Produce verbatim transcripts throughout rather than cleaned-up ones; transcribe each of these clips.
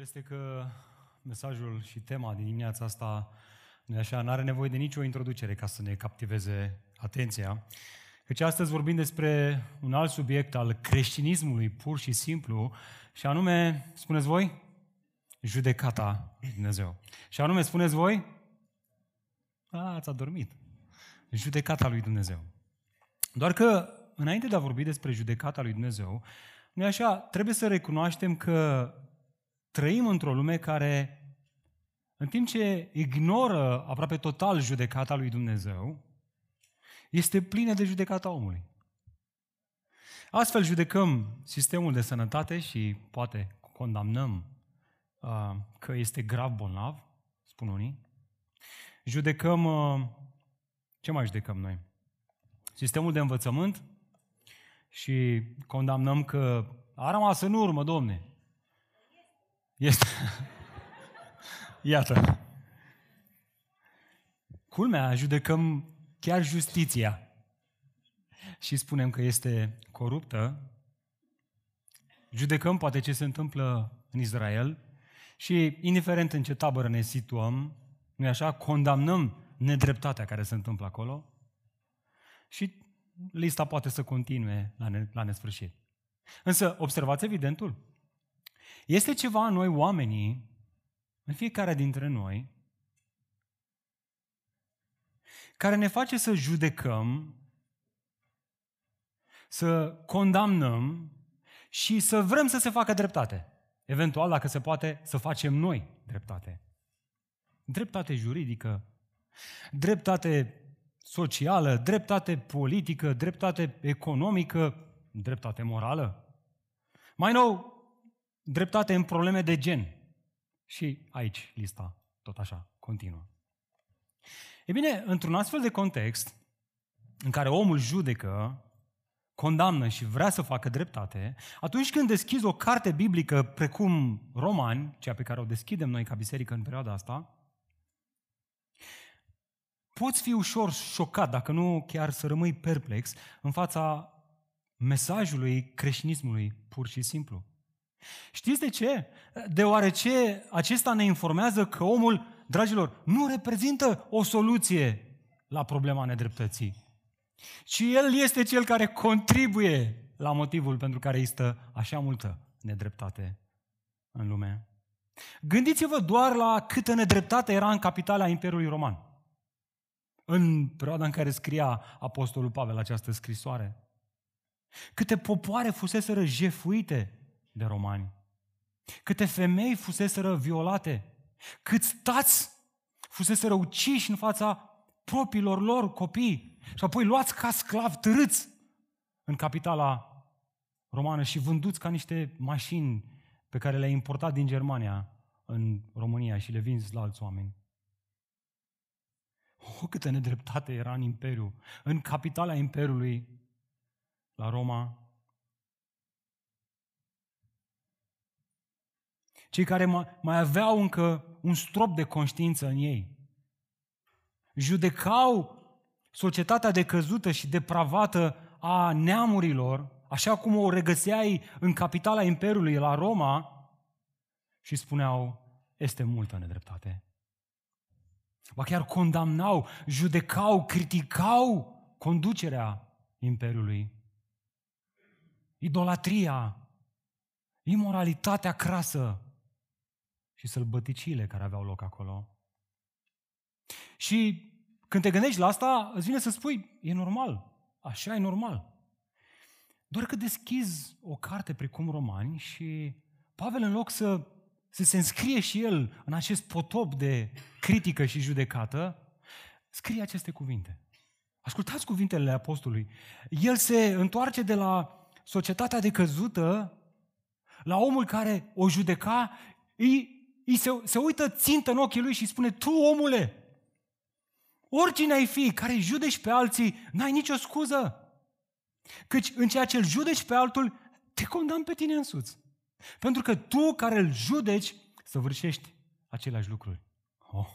adevărul este că mesajul și tema din dimineața asta nu așa, n-are nevoie de nicio introducere ca să ne captiveze atenția. Căci astăzi vorbim despre un alt subiect al creștinismului pur și simplu și anume, spuneți voi, judecata lui Dumnezeu. Și anume, spuneți voi, a, ați adormit, judecata lui Dumnezeu. Doar că, înainte de a vorbi despre judecata lui Dumnezeu, nu așa, trebuie să recunoaștem că trăim într-o lume care, în timp ce ignoră aproape total judecata lui Dumnezeu, este plină de judecata omului. Astfel judecăm sistemul de sănătate și poate condamnăm uh, că este grav bolnav, spun unii. Judecăm, uh, ce mai judecăm noi? Sistemul de învățământ și condamnăm că a rămas în urmă, domne. Este... Iată. Culmea, judecăm chiar justiția și spunem că este coruptă. Judecăm poate ce se întâmplă în Israel și, indiferent în ce tabără ne situăm, nu-i așa, condamnăm nedreptatea care se întâmplă acolo și lista poate să continue la, ne- la nesfârșit. Însă, observați evidentul. Este ceva în noi, oamenii, în fiecare dintre noi, care ne face să judecăm, să condamnăm și să vrem să se facă dreptate. Eventual, dacă se poate, să facem noi dreptate. Dreptate juridică, dreptate socială, dreptate politică, dreptate economică, dreptate morală. Mai nou, dreptate în probleme de gen. Și aici lista tot așa continuă. E bine, într-un astfel de context în care omul judecă, condamnă și vrea să facă dreptate, atunci când deschizi o carte biblică precum Romani, cea pe care o deschidem noi ca biserică în perioada asta, poți fi ușor șocat, dacă nu chiar să rămâi perplex, în fața mesajului creștinismului pur și simplu. Știți de ce? Deoarece acesta ne informează că omul, dragilor, nu reprezintă o soluție la problema nedreptății, ci el este cel care contribuie la motivul pentru care există așa multă nedreptate în lume. Gândiți-vă doar la câtă nedreptate era în capitala Imperiului Roman, în perioada în care scria Apostolul Pavel această scrisoare. Câte popoare fuseseră jefuite de romani, câte femei fuseseră violate, câți tați fuseseră uciși în fața propriilor lor copii și apoi luați ca sclavi târâți în capitala romană și vânduți ca niște mașini pe care le-ai importat din Germania în România și le vinzi la alți oameni. O, câtă nedreptate era în Imperiu, în capitala Imperiului, la Roma. Cei care mai aveau încă un strop de conștiință în ei judecau societatea decăzută și depravată a neamurilor, așa cum o regăseai în capitala Imperiului, la Roma, și spuneau, este multă nedreptate. Ba chiar condamnau, judecau, criticau conducerea Imperiului. Idolatria, imoralitatea crasă și sălbăticile care aveau loc acolo. Și când te gândești la asta, îți vine să spui, e normal, așa e normal. Doar că deschizi o carte precum Romani și Pavel, în loc să, să se înscrie și el în acest potop de critică și judecată, scrie aceste cuvinte. Ascultați cuvintele apostolului. El se întoarce de la societatea decăzută la omul care o judeca, îi I se, se uită țintă în ochii lui și spune, tu, omule, oricine ai fi care judeci pe alții, n-ai nicio scuză. Căci în ceea ce îl judeci pe altul, te condamn pe tine însuți. Pentru că tu care îl judeci, săvârșești aceleași lucruri. Oh.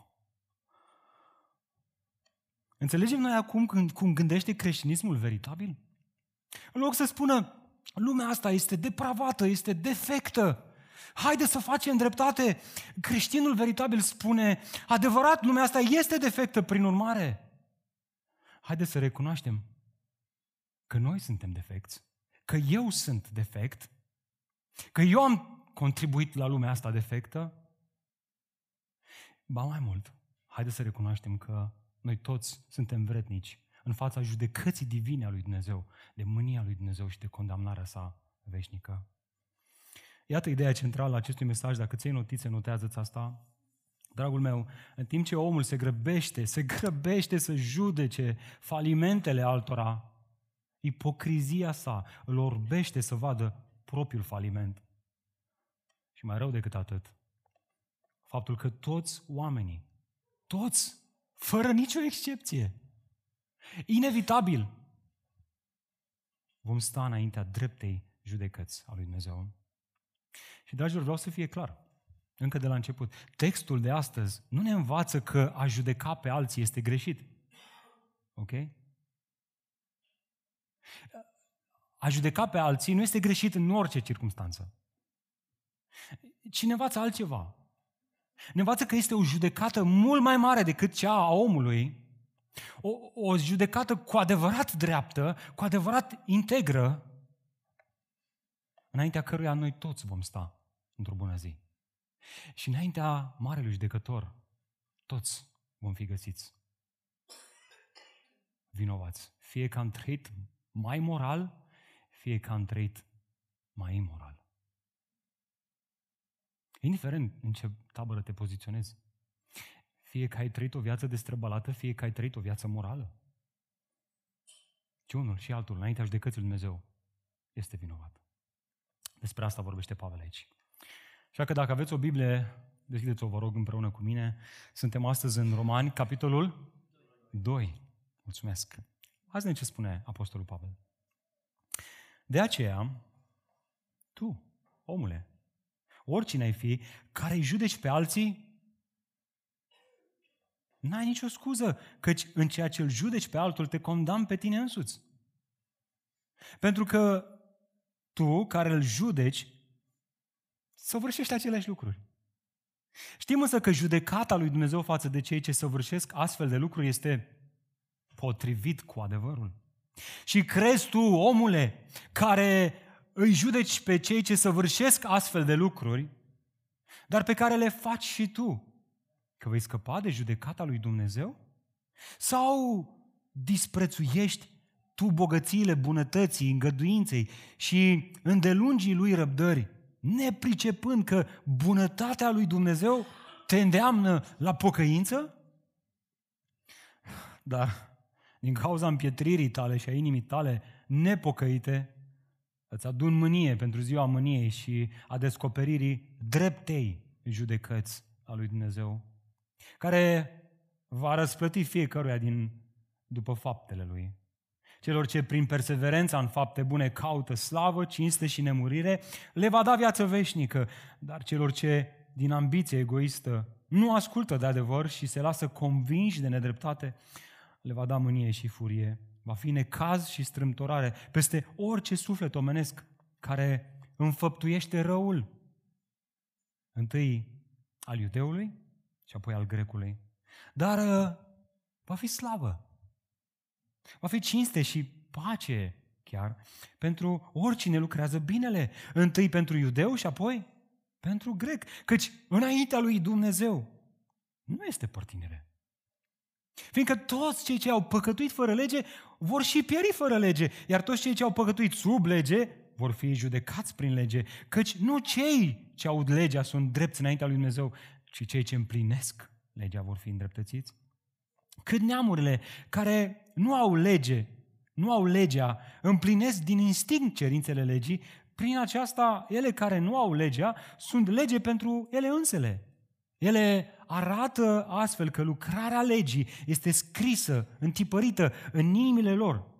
Înțelegem noi acum când, cum gândește creștinismul veritabil? În loc să spună, lumea asta este depravată, este defectă, Haide să facem dreptate. Creștinul veritabil spune, adevărat, lumea asta este defectă, prin urmare. Haide să recunoaștem că noi suntem defecți, că eu sunt defect, că eu am contribuit la lumea asta defectă. Ba mai mult, haide să recunoaștem că noi toți suntem vretnici în fața judecății divine a lui Dumnezeu, de mânia lui Dumnezeu și de condamnarea sa veșnică. Iată ideea centrală a acestui mesaj, dacă ți-ai notițe, notează-ți asta. Dragul meu, în timp ce omul se grăbește, se grăbește să judece falimentele altora, ipocrizia sa îl orbește să vadă propriul faliment. Și mai rău decât atât, faptul că toți oamenii, toți, fără nicio excepție, inevitabil, vom sta înaintea dreptei judecăți a lui Dumnezeu. Și, dragilor, vreau să fie clar, încă de la început, textul de astăzi nu ne învață că a judeca pe alții este greșit. Ok? A judeca pe alții nu este greșit în orice circunstanță. Ci ne învață altceva. Ne învață că este o judecată mult mai mare decât cea a omului, o, o judecată cu adevărat dreaptă, cu adevărat integră, înaintea căruia noi toți vom sta într-o bună zi. Și înaintea marelui judecător, toți vom fi găsiți vinovați. Fie că am trăit mai moral, fie că am trăit mai imoral. Indiferent în ce tabără te poziționezi, fie că ai trăit o viață destrăbalată, fie că ai trăit o viață morală, ci unul și altul, înaintea judecății lui Dumnezeu, este vinovat. Despre asta vorbește Pavel aici. Așa că dacă aveți o Biblie, deschideți-o, vă rog, împreună cu mine. Suntem astăzi în Romani, capitolul doi. Mulțumesc. Azi ne ce spune Apostolul Pavel. De aceea, tu, omule, oricine ai fi, care îi judeci pe alții, n-ai nicio scuză, căci în ceea ce îl judeci pe altul, te condamn pe tine însuți. Pentru că tu, care îl judeci, săvârșești aceleași lucruri. Știm însă că judecata lui Dumnezeu față de cei ce săvârșesc astfel de lucruri este potrivit cu adevărul. Și crezi tu, omule, care îi judeci pe cei ce săvârșesc astfel de lucruri, dar pe care le faci și tu, că vei scăpa de judecata lui Dumnezeu? Sau disprețuiești tu bogățiile bunătății, îngăduinței și îndelungii lui răbdări, nepricepând că bunătatea lui Dumnezeu te îndeamnă la pocăință? Dar din cauza împietririi tale și a inimii tale nepocăite, îți adun mânie pentru ziua mâniei și a descoperirii dreptei judecăți a lui Dumnezeu, care va răsplăti fiecăruia din, după faptele lui. Celor ce prin perseverența în fapte bune caută slavă, cinste și nemurire, le va da viață veșnică, dar celor ce din ambiție egoistă nu ascultă de adevăr și se lasă convinși de nedreptate, le va da mânie și furie. Va fi necaz și strâmtorare peste orice suflet omenesc care înfăptuiește răul, întâi al iudeului și apoi al grecului. Dar va fi slavă, va fi cinste și pace chiar pentru oricine lucrează binele, întâi pentru iudeu și apoi pentru grec, căci înaintea lui Dumnezeu nu este părtinire. Fiindcă toți cei ce au păcătuit fără lege vor și pieri fără lege, iar toți cei ce au păcătuit sub lege vor fi judecați prin lege, căci nu cei ce aud legea sunt drepți înaintea lui Dumnezeu, ci cei ce împlinesc legea vor fi îndreptățiți. Cât neamurile care nu au lege, nu au legea, împlinesc din instinct cerințele legii, prin aceasta ele care nu au legea sunt lege pentru ele însele. Ele arată astfel că lucrarea legii este scrisă, întipărită în inimile lor,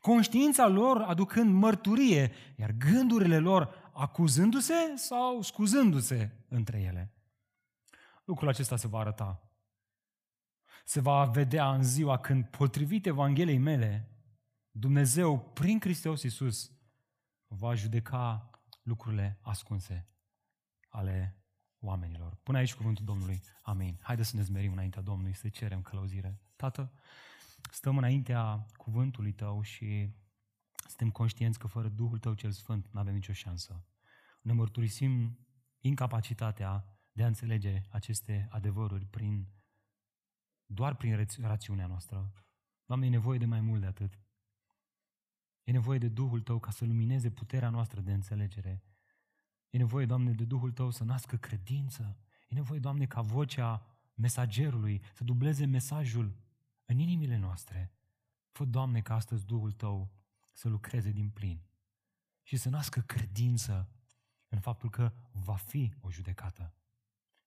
conștiința lor aducând mărturie, iar gândurile lor acuzându-se sau scuzându-se între ele. Lucrul acesta se va arăta. Se va vedea în ziua când, potrivit Evangheliei mele, Dumnezeu, prin Hristos Iisus, va judeca lucrurile ascunse ale oamenilor. Până aici cuvântul Domnului. Amin. Haideți să ne zmerim înaintea Domnului, să cerem călăuzire. Tată, stăm înaintea cuvântului Tău și suntem conștienți că fără Duhul Tău cel Sfânt nu avem nicio șansă. Ne mărturisim incapacitatea de a înțelege aceste adevăruri prin, doar prin rațiunea noastră. Doamne, e nevoie de mai mult de atât. E nevoie de Duhul Tău ca să lumineze puterea noastră de înțelegere. E nevoie, Doamne, de Duhul Tău să nască credință. E nevoie, Doamne, ca vocea mesagerului să dubleze mesajul în inimile noastre. Fă, Doamne, ca astăzi Duhul Tău să lucreze din plin și să nască credință în faptul că va fi o judecată.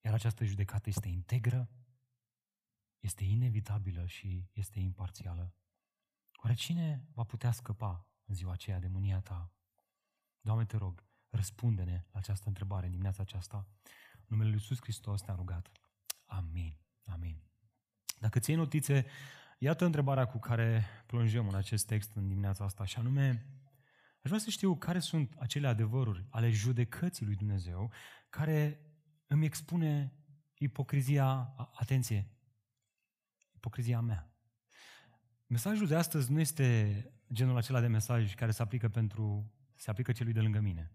Iar această judecată este integră, este inevitabilă și este imparțială. Oare cine va putea scăpa în ziua aceea de mânia Ta? Doamne, te rog, răspunde-ne la această întrebare în dimineața aceasta. În numele Lui Iisus Hristos ne-a rugat. Amin. Amin. Dacă ții notițe, iată întrebarea cu care plonjăm în acest text în dimineața asta, și anume: aș vrea să știu care sunt acele adevăruri ale judecății lui Dumnezeu care îmi expune ipocrizia, atenție, ipocrizia mea. Mesajul de astăzi nu este genul acela de mesaj care se aplică pentru, se aplică celui de lângă mine,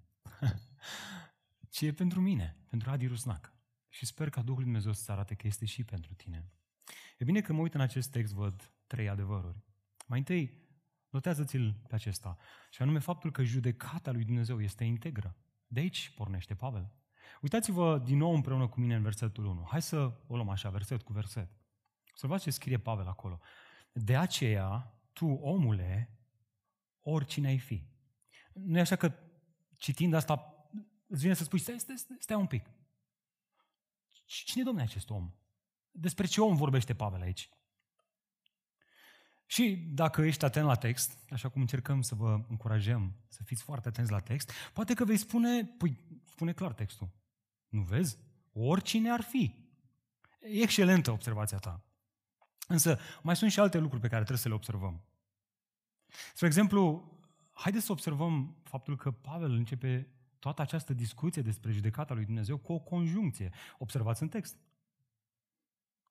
ci e pentru mine, pentru Adi Rusnac. Și sper ca Duhul lui Dumnezeu să-ți arate că este și pentru tine. E bine, că mă uit în acest text, văd trei adevăruri. Mai întâi, notează-ți-l pe acesta, și anume faptul că judecata lui Dumnezeu este integră. De aici pornește Pavel. Uitați-vă din nou împreună cu mine în versetul unu. Hai să o luăm așa, verset cu verset. Observați ce scrie Pavel acolo. De aceea, tu, omule, oricine ai fi. Nu e așa că citind asta îți vine să spui, stai, stai, stai un pic. Cine, domne, acest om? Despre ce om vorbește Pavel aici? Și dacă ești atent la text, așa cum încercăm să vă încurajăm să fiți foarte atenți la text, poate că vei spune, pui, spune clar textul. Nu vezi? Oricine ar fi. E excelentă observația ta. Însă mai sunt și alte lucruri pe care trebuie să le observăm. Spre exemplu, haideți să observăm faptul că Pavel începe toată această discuție despre judecata lui Dumnezeu cu o conjuncție. Observați în text.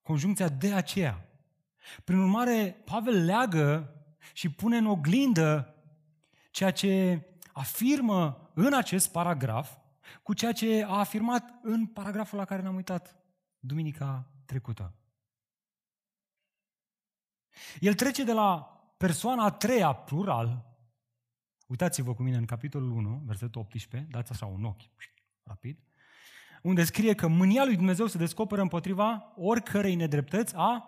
Conjuncția de aceea. Prin urmare, Pavel leagă și pune în oglindă ceea ce afirmă în acest paragraf cu ceea ce a afirmat în paragraful la care ne-am uitat duminica trecută. El trece de la persoana a treia, plural. Uitați-vă cu mine în capitolul unu, versetul optsprezece, dați așa un ochi rapid, unde scrie că mânia lui Dumnezeu se descoperă împotriva oricărei nedreptăți a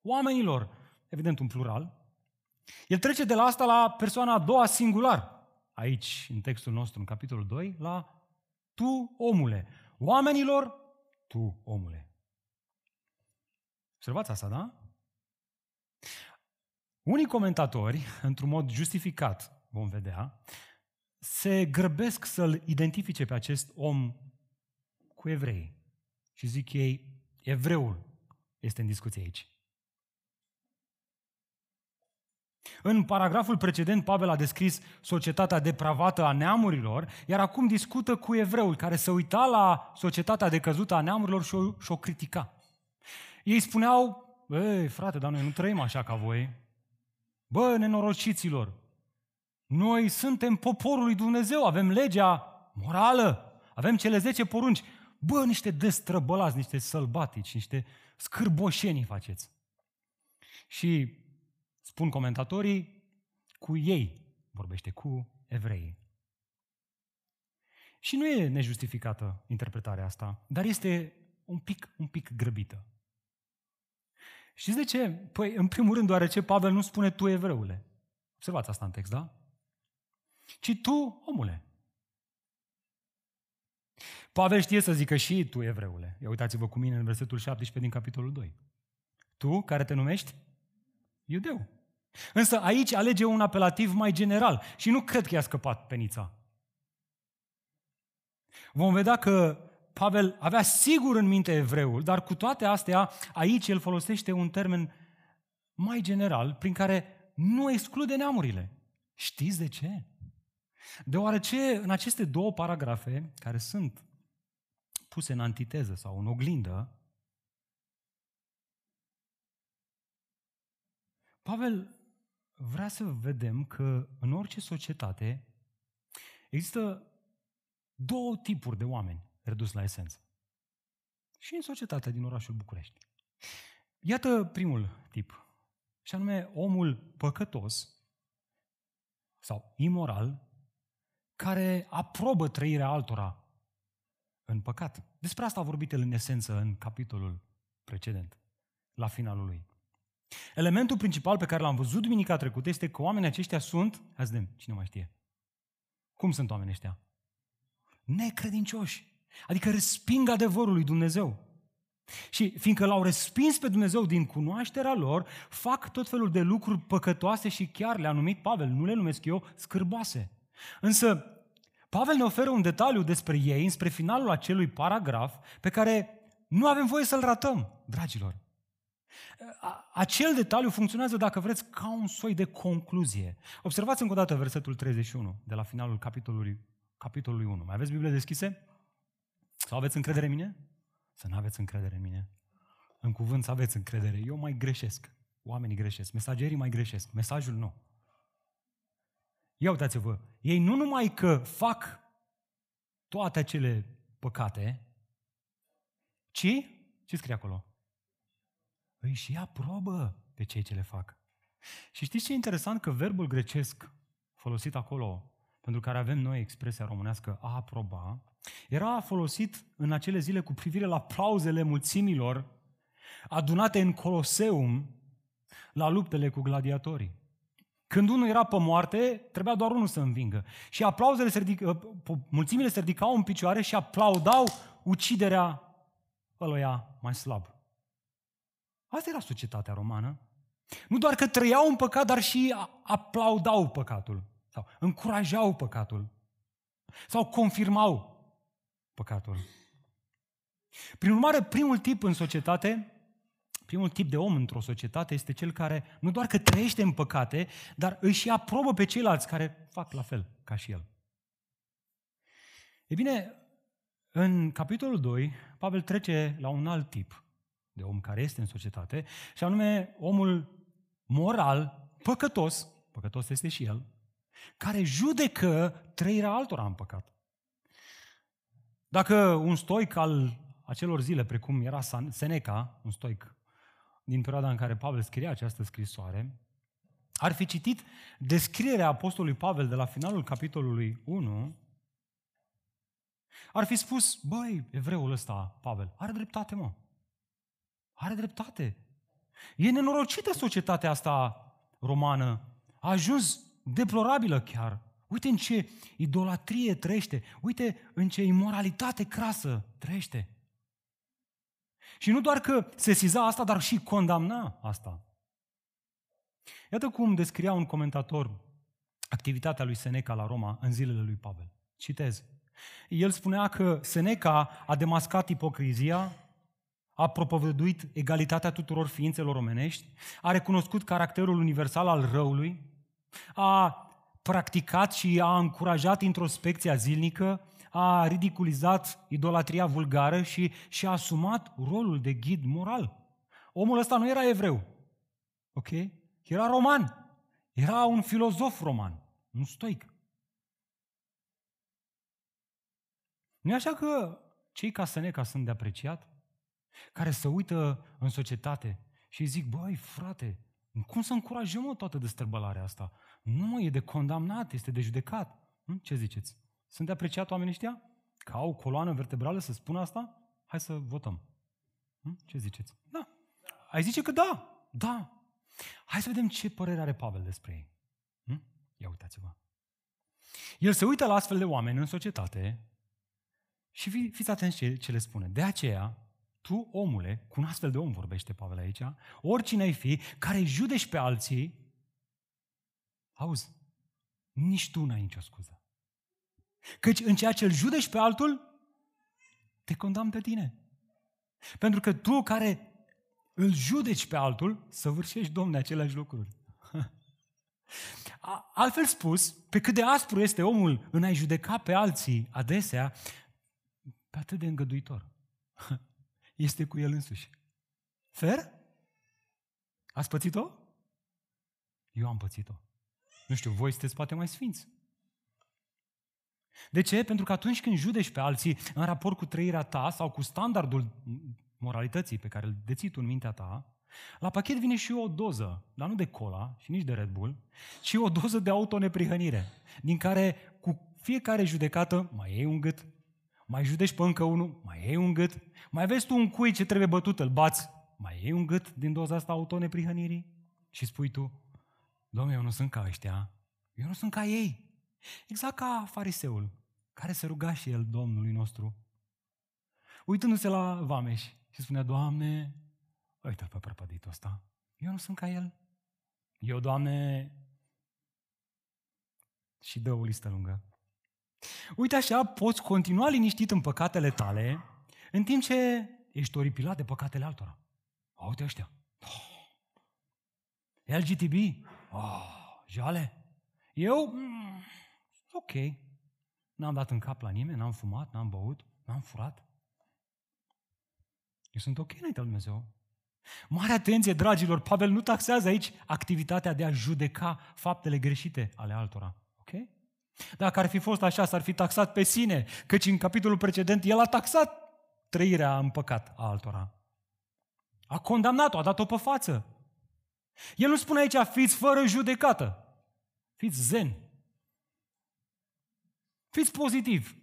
oamenilor, evident un plural. El trece de la asta la persoana a doua, singular. Aici, în textul nostru, în capitolul doi, la tu, omule. Oamenilor, tu, omule. Observați asta, da? Unii comentatori, într-un mod justificat, vom vedea, se grăbesc să-l identifice pe acest om cu evrei. Și zic ei, evreul este în discuție aici. În paragraful precedent, Pavel a descris societatea depravată a neamurilor, iar acum discută cu evreul, care se uita la societatea decăzută a neamurilor și o, și o critica. Ei spuneau, ei, frate, dar noi nu trăim așa ca voi. Bă, nenorociților, noi suntem poporul lui Dumnezeu, avem legea morală, avem cele zece porunci. Bă, niște destrăbălați, niște sălbatici, niște scârboșenii faceți. Și spun comentatorii, cu ei vorbește, cu evreii. Și nu e nejustificată interpretarea asta, dar este un pic, un pic grăbită. Știți de ce? Păi, în primul rând, deoarece Pavel nu spune tu, evreule. Observați asta în text, da? Ci tu, omule. Pavel știe să zică și tu, evreule. Ia uitați-vă cu mine în versetul șaptesprezece din capitolul doi. Tu, care te numești iudeu. Însă aici alege un apelativ mai general și nu cred că i-a scăpat penița. Vom vedea că Pavel avea sigur în minte evreul, dar cu toate astea aici el folosește un termen mai general prin care nu exclude neamurile. Știți de ce? Deoarece în aceste două paragrafe, care sunt puse în antiteză sau în oglindă, Pavel vrea să vedem că în orice societate există două tipuri de oameni reduși la esență. Și în societatea din orașul București. Iată primul tip, și anume omul păcătos sau imoral care aprobă trăirea altora în păcat. Despre asta a vorbit el în esență în capitolul precedent, la finalul lui. Elementul principal pe care l-am văzut duminica trecută este că oamenii aceștia sunt, hai să vedem, cine mai știe, cum sunt oamenii ăștia? Necredincioși, adică resping adevărul lui Dumnezeu. Și fiindcă l-au respins pe Dumnezeu din cunoașterea lor, fac tot felul de lucruri păcătoase și chiar le-a numit Pavel, nu le numesc eu, scârboase. Însă Pavel ne oferă un detaliu despre ei, înspre finalul acelui paragraf, pe care nu avem voie să-l ratăm, dragilor. Acel detaliu funcționează, dacă vreți, ca un soi de concluzie. Observați încă o dată versetul treizeci și unu, de la finalul capitolului, capitolului unu. Mai aveți Biblie deschise? Sau aveți încredere în mine? Să nu aveți încredere în mine. În cuvânt să aveți încredere. Eu mai greșesc. Oamenii greșesc. Mesagerii mai greșesc. Mesajul nu. Ia uitați-vă. Ei nu numai că fac toate acele păcate, ci, ce scrie acolo? Îi și aprobă pe cei ce le fac. Și știți ce e interesant? Că verbul grecesc folosit acolo, pentru care avem noi expresia românească a aproba, era folosit în acele zile cu privire la aplauzele mulțimilor adunate în Coloseum la luptele cu gladiatorii. Când unul era pe moarte, trebuia doar unul să învingă. Și aplauzele se ridic... mulțimile se ridicau în picioare și aplaudau uciderea ăluia mai slab. Asta era societatea romană. Nu doar că trăiau în păcat, dar și aplaudau păcatul. Sau încurajau păcatul. Sau confirmau păcatul. Prin urmare, primul tip în societate, primul tip de om într-o societate este cel care nu doar că trăiește în păcate, dar își aprobă pe ceilalți care fac la fel ca și el. Ei bine, în capitolul doi, Pavel trece la un alt tip de om care este în societate, și anume omul moral, păcătos, păcătos este și el, care judecă trăirea altora în păcat. Dacă un stoic al acelor zile, precum era Seneca, un stoic din perioada în care Pavel scria această scrisoare, ar fi citit descrierea Apostolului Pavel de la finalul capitolului unu, ar fi spus, băi, evreul ăsta, Pavel, are dreptate, mă. Are dreptate. E nenorocită societatea asta romană. A ajuns deplorabilă chiar. Uite în ce idolatrie trăiește, uite în ce imoralitate crasă trăiește. Și nu doar că sesiza asta, dar și condamna asta. Iată cum descria un comentator activitatea lui Seneca la Roma în zilele lui Pavel. Citez. El spunea că Seneca a demascat ipocrizia, a propovăduit egalitatea tuturor ființelor omenești, a recunoscut caracterul universal al răului, a practicat și a încurajat introspecția zilnică, a ridiculizat idolatria vulgară și și-a asumat rolul de ghid moral. Omul ăsta nu era evreu, ok? Era roman, era un filozof roman, un stoic. Nu-i așa că cei ca Seneca sunt de apreciat? Care se uită în societate și zic, băi, frate, cum să încurajăm toată destrăbălarea asta? Nu, mă, e de condamnat, este de judecat. Ce ziceți? Sunt de apreciat oamenii ăștia? Că au coloană vertebrală să spun asta? Hai să votăm. Ce ziceți? Da. Ai zice că da. Da. Hai să vedem ce părere are Pavel despre ei. Ia uitați-vă. El se uită la astfel de oameni în societate și fi, fiți atenți ce le spune. De aceea, tu, omule, cu un astfel de om vorbește Pavel aici, oricine ai fi, care judești pe alții, auzi, nici tu n-ai nicio scuză. Căci în ceea ce îl judești pe altul, te condamn pe tine. Pentru că tu care îl judeci pe altul, săvârșești, Domne, aceleași lucruri. Altfel spus, pe cât de aspru este omul în a-i judeca pe alții adesea, pe atât de îngăduitor. Este cu el însuși. Fer? Ați pățit-o? Eu am pățit-o. Nu știu, voi sunteți poate mai sfinți. De ce? Pentru că atunci când judești pe alții în raport cu trăirea ta sau cu standardul moralității pe care îl deții tu în mintea ta, la pachet vine și o doză, dar nu de cola și nici de Red Bull, ci o doză de autoneprihănire, din care cu fiecare judecată mai iei un gât, mai judești pe încă unul, mai iei un gât, mai vezi tu un cui ce trebuie bătut, îl bați, mai iei un gât din doza asta autoneprihănirii și spui tu, Doamne, eu nu sunt ca ăștia, eu nu sunt ca ei. Exact ca fariseul, care se ruga și el Domnului nostru, uitându-se la vameș și spunea, Doamne, uite-l pe prăpăditul ăsta, eu nu sunt ca el. Eu, Doamne, și dă o listă lungă. Uite așa poți continua liniștit în păcatele tale, în timp ce ești oripilat de păcatele altora. O, uite ăștia. Oh. L G B T. Oh, jale. Eu? Mm, ok. N-am dat în cap la nimeni, n-am fumat, n-am băut, n-am furat. Eu sunt ok înaintea lui Dumnezeu. Mare atenție, dragilor, Pavel nu taxează aici activitatea de a judeca faptele greșite ale altora. Ok? Dacă ar fi fost așa, s-ar fi taxat pe sine, căci în capitolul precedent el a taxat trăirea în păcat a altora. A condamnat-o, a dat-o pe față. El nu spune aici, fiți fără judecată, fiți zen, fiți pozitiv,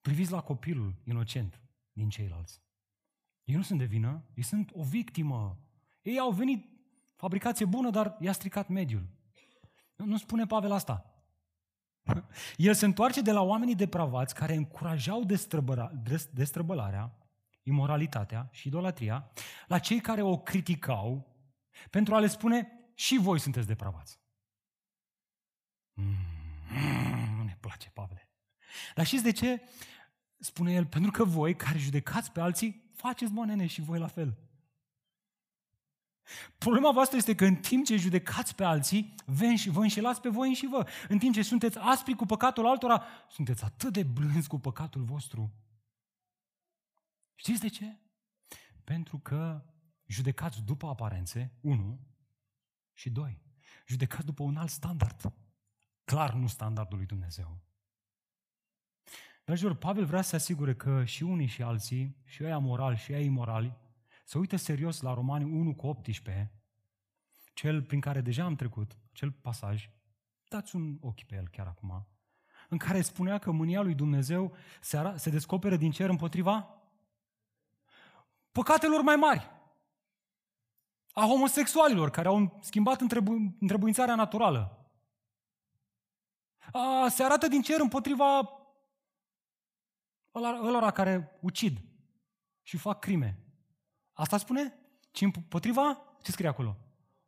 priviți la copilul inocent din ceilalți. Ei nu sunt de vină, ei sunt o victimă. Ei au venit, fabricație bună, dar i-a stricat mediul. Nu spune Pavel asta. El se întoarce de la oamenii depravați care încurajau destrăbălarea, imoralitatea și idolatria, la cei care o criticau pentru a le spune, și voi sunteți depravați. Mm, nu ne place, Pavle. Dar știți de ce? Spune el, pentru că voi care judecați pe alții, faceți, mă, nene, și voi la fel. Problema voastră este că în timp ce judecați pe alții, vă înșelați pe voi înși vă. În timp ce sunteți aspri cu păcatul altora, sunteți atât de blânzi cu păcatul vostru. Știți de ce? Pentru că judecați după aparențe, unu, și doi, judecați după un alt standard. Clar nu standardul lui Dumnezeu. Dragilor, Pavel vrea să se asigure că și unii și alții, și aia morali și aia imorali, se uită serios la Romani unu cu optsprezece, cel prin care deja am trecut, cel pasaj, dați un ochi pe el chiar acum, în care spunea că mânia lui Dumnezeu se, ara- se descoperă din cer împotriva păcatelor mai mari, a homosexualilor care au schimbat întrebu- întrebuințarea naturală. A, se arată din cer împotriva ălora care ucid și fac crime. Asta spune? Și împotriva, ce scrie acolo?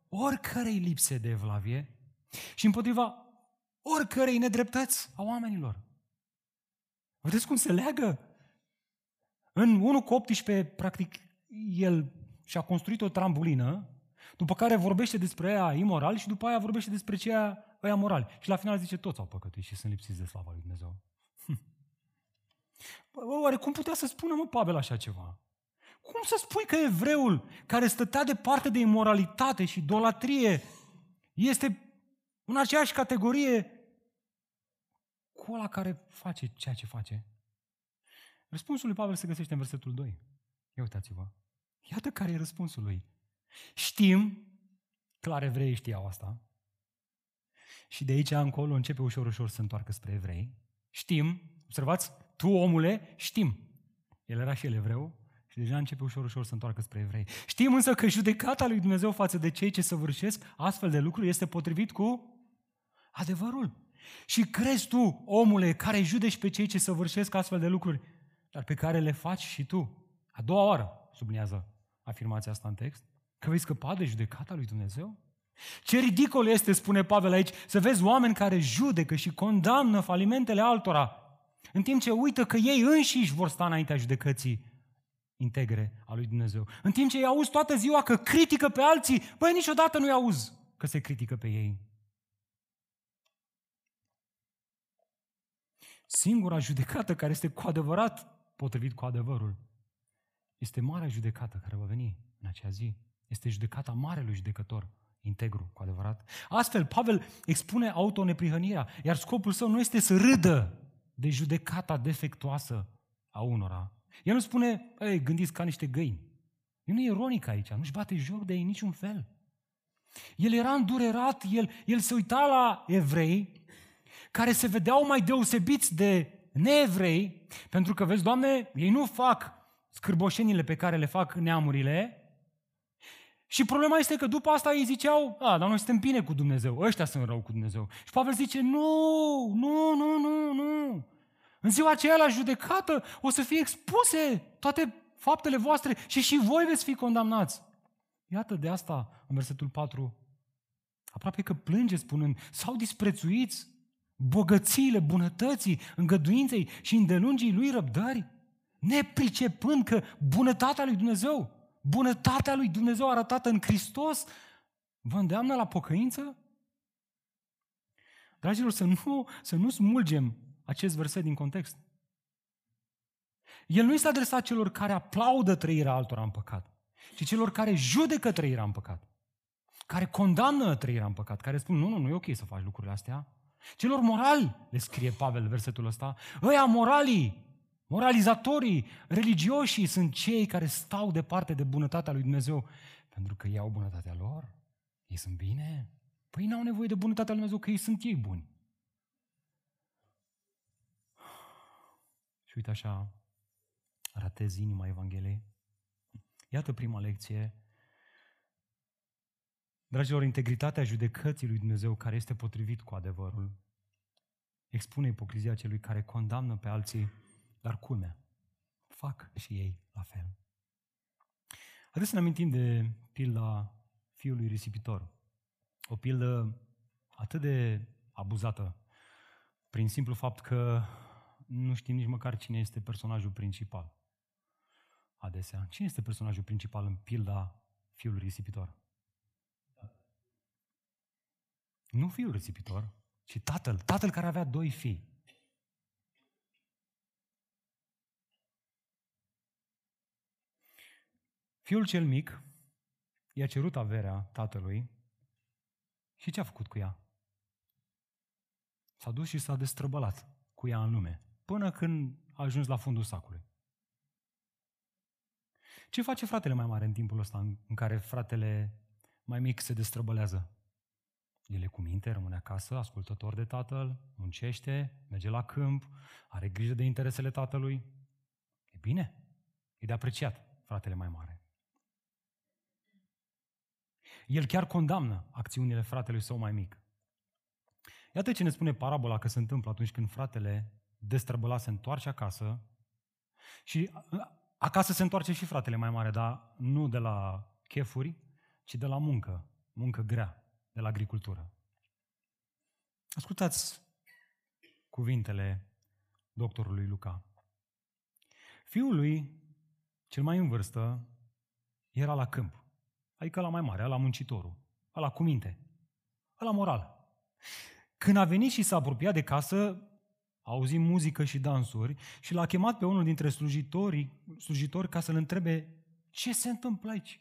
Oricărei lipse de evlavie și împotriva oricărei nedreptăți a oamenilor. Vedeți cum se leagă? În unu cu optsprezece, practic, el și-a construit o trambulină, după care vorbește despre aia imoral și după aia vorbește despre ceea aia moral. Și la final zice, toți au păcătuit și sunt lipsiți de slava lui Dumnezeu. Oare cum putea să spună, mă, Pavel, așa ceva? Cum să spui că evreul care stătea departe de imoralitate și idolatrie este în aceeași categorie cu ăla care face ceea ce face? Răspunsul lui Pavel se găsește în versetul doi. Ia uitați-vă. Iată care e răspunsul lui. Știm, clar evreii știau asta, și de aici încolo începe ușor, ușor să întoarcă spre evrei. Știm, observați, tu, omule, știm. El era și el evreu și deja începe ușor, ușor să întoarcă spre evrei. Știm însă că judecata lui Dumnezeu față de cei ce săvârșesc astfel de lucruri este potrivit cu adevărul. Și crezi tu, omule, care judești pe cei ce săvârșesc astfel de lucruri, dar pe care le faci și tu? A doua oară, sublinează afirmația asta în text, că vei scăpa de judecata lui Dumnezeu? Ce ridicol este, spune Pavel aici, să vezi oameni care judecă și condamnă falimentele altora, în timp ce uită că ei înșiși vor sta înaintea judecății integre a lui Dumnezeu. În timp ce îi auzi toată ziua că critică pe alții, băi, niciodată nu-i auzi că se critică pe ei. Singura judecată care este cu adevărat potrivit cu adevărul. Este marea judecată care va veni în acea zi. Este judecata marelui judecător, integru, cu adevărat. Astfel, Pavel expune autoneprihănirea, iar scopul său nu este să râdă de judecata defectuoasă a unora. El nu spune, ei, gândiți ca niște găini. El nu e ironic aici, nu-și bate joc de ei niciun fel. El era îndurerat, el, el se uita la evrei, care se vedeau mai deosebiți de neevrei, pentru că, vezi, Doamne, ei nu fac scârboșenile pe care le fac neamurile. Și problema este că după asta ei ziceau, a, dar noi suntem bine cu Dumnezeu, ăștia sunt rău cu Dumnezeu. Și Pavel zice, nu, nu, nu, nu, nu. În ziua aceea la judecată o să fie expuse toate faptele voastre și și voi veți fi condamnați. Iată de asta în versetul patru, aproape că plânge spunând, s-au disprețuiți bogățiile, bunătății, îngăduinței și îndelungii lui răbdări, nepricepând că bunătatea lui Dumnezeu, bunătatea lui Dumnezeu arătată în Hristos, vă îndeamnă la pocăință? Dragilor, să nu, să nu smulgem acest verset din context. El nu este adresat celor care aplaudă trăirea altora în păcat, ci celor care judecă trăirea în păcat, care condamnă trăirea în păcat, care spun, nu, nu, nu e ok să faci lucrurile astea. Celor morali, le scrie Pavel versetul ăsta, ăia moralii, moralizatorii, religioșii sunt cei care stau departe de bunătatea lui Dumnezeu, pentru că iau bunătatea lor, ei sunt bine, păi n-au nevoie de bunătatea lui Dumnezeu, că ei sunt ei buni. Și uite așa, ratez inima Evangheliei. Iată prima lecție. Dragilor, integritatea judecății lui Dumnezeu care este potrivit cu adevărul expune ipocrizia celui care condamnă pe alții, dar culmea, fac și ei la fel. Haideți să ne amintim de pilda fiului risipitor. O pildă atât de abuzată prin simplu fapt că nu știm nici măcar cine este personajul principal. Adesea, cine este personajul principal în pilda fiului risipitor? Nu fiul risipitor, ci tatăl. Tatăl care avea doi fii. Fiul cel mic i-a cerut averea tatălui și ce a făcut cu ea? S-a dus și s-a destrăbălat cu ea în lume, până când a ajuns la fundul sacului. Ce face fratele mai mare în timpul ăsta în care fratele mai mic se destrăbălează? El e cu minte, rămâne acasă, ascultător de tatăl, muncește, merge la câmp, are grijă de interesele tatălui. E bine, e de apreciat fratele mai mare. El chiar condamnă acțiunile fratelui său mai mic. Iată ce ne spune parabola că se întâmplă atunci când fratele destrăbălat se întoarce acasă și acasă se întoarce și fratele mai mare, dar nu de la chefuri, ci de la muncă, muncă grea, de la agricultură. Ascultați cuvintele doctorului Luca. Fiul lui, cel mai în vârstă, era la câmp, adică la mai mare, la muncitorul, la cu minte, la moral. Când a venit și s-a apropiat de casă, a auzit muzică și dansuri și l-a chemat pe unul dintre slujitorii, slujitori ca să-l întrebe ce se întâmplă aici.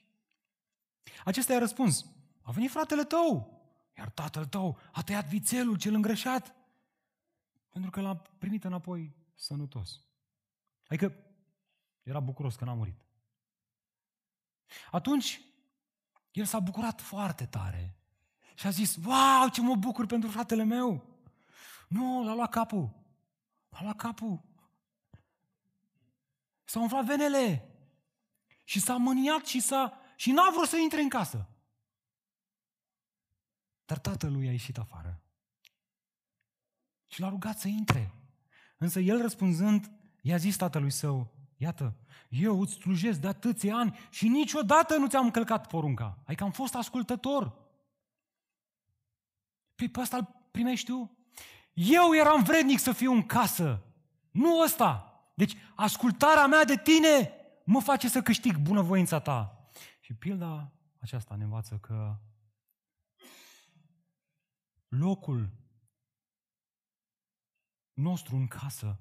Acesta i-a răspuns, a venit fratele tău, iar tatăl tău a tăiat vițelul cel îngrășat, pentru că l-a primit înapoi sănătos. Adică era bucuros că n-a murit. Atunci, el s-a bucurat foarte tare și a zis, wow, ce mă bucur pentru fratele meu! Nu, l-a luat capul! A luat capul, s-a umflat venele și s-a mâniat și, s-a, și n-a vrut să intre în casă. Dar tatălui a ieșit afară și l-a rugat să intre. Însă el răspunzând, i-a zis tatălui său, iată, eu îți slujesc de atâția ani și niciodată nu ți-am încălcat porunca, adică am fost ascultător. Păi pe ăsta îl primești tu? Eu eram vrednic să fiu în casă, nu ăsta. Deci ascultarea mea de tine mă face să câștig bunăvoința ta. Și pilda aceasta ne învață că locul nostru în casă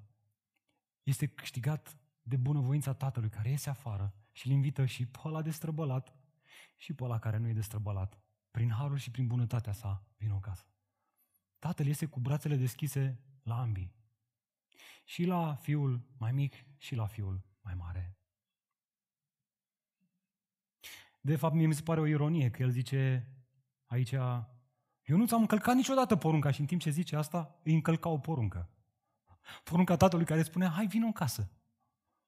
este câștigat de bunăvoința tatălui care iese afară și îl invită și pe ăla destrăbălat și pe ăla care nu e destrăbălat. Prin harul și prin bunătatea sa vină acasă. Tatăl iese cu brațele deschise la ambii. Și la fiul mai mic și la fiul mai mare. De fapt, mie mi se pare o ironie că el zice aici, eu nu ți-am încălcat niciodată porunca și în timp ce zice asta, îi încălca o poruncă. Porunca tatălui care spunea, hai, vină în casă.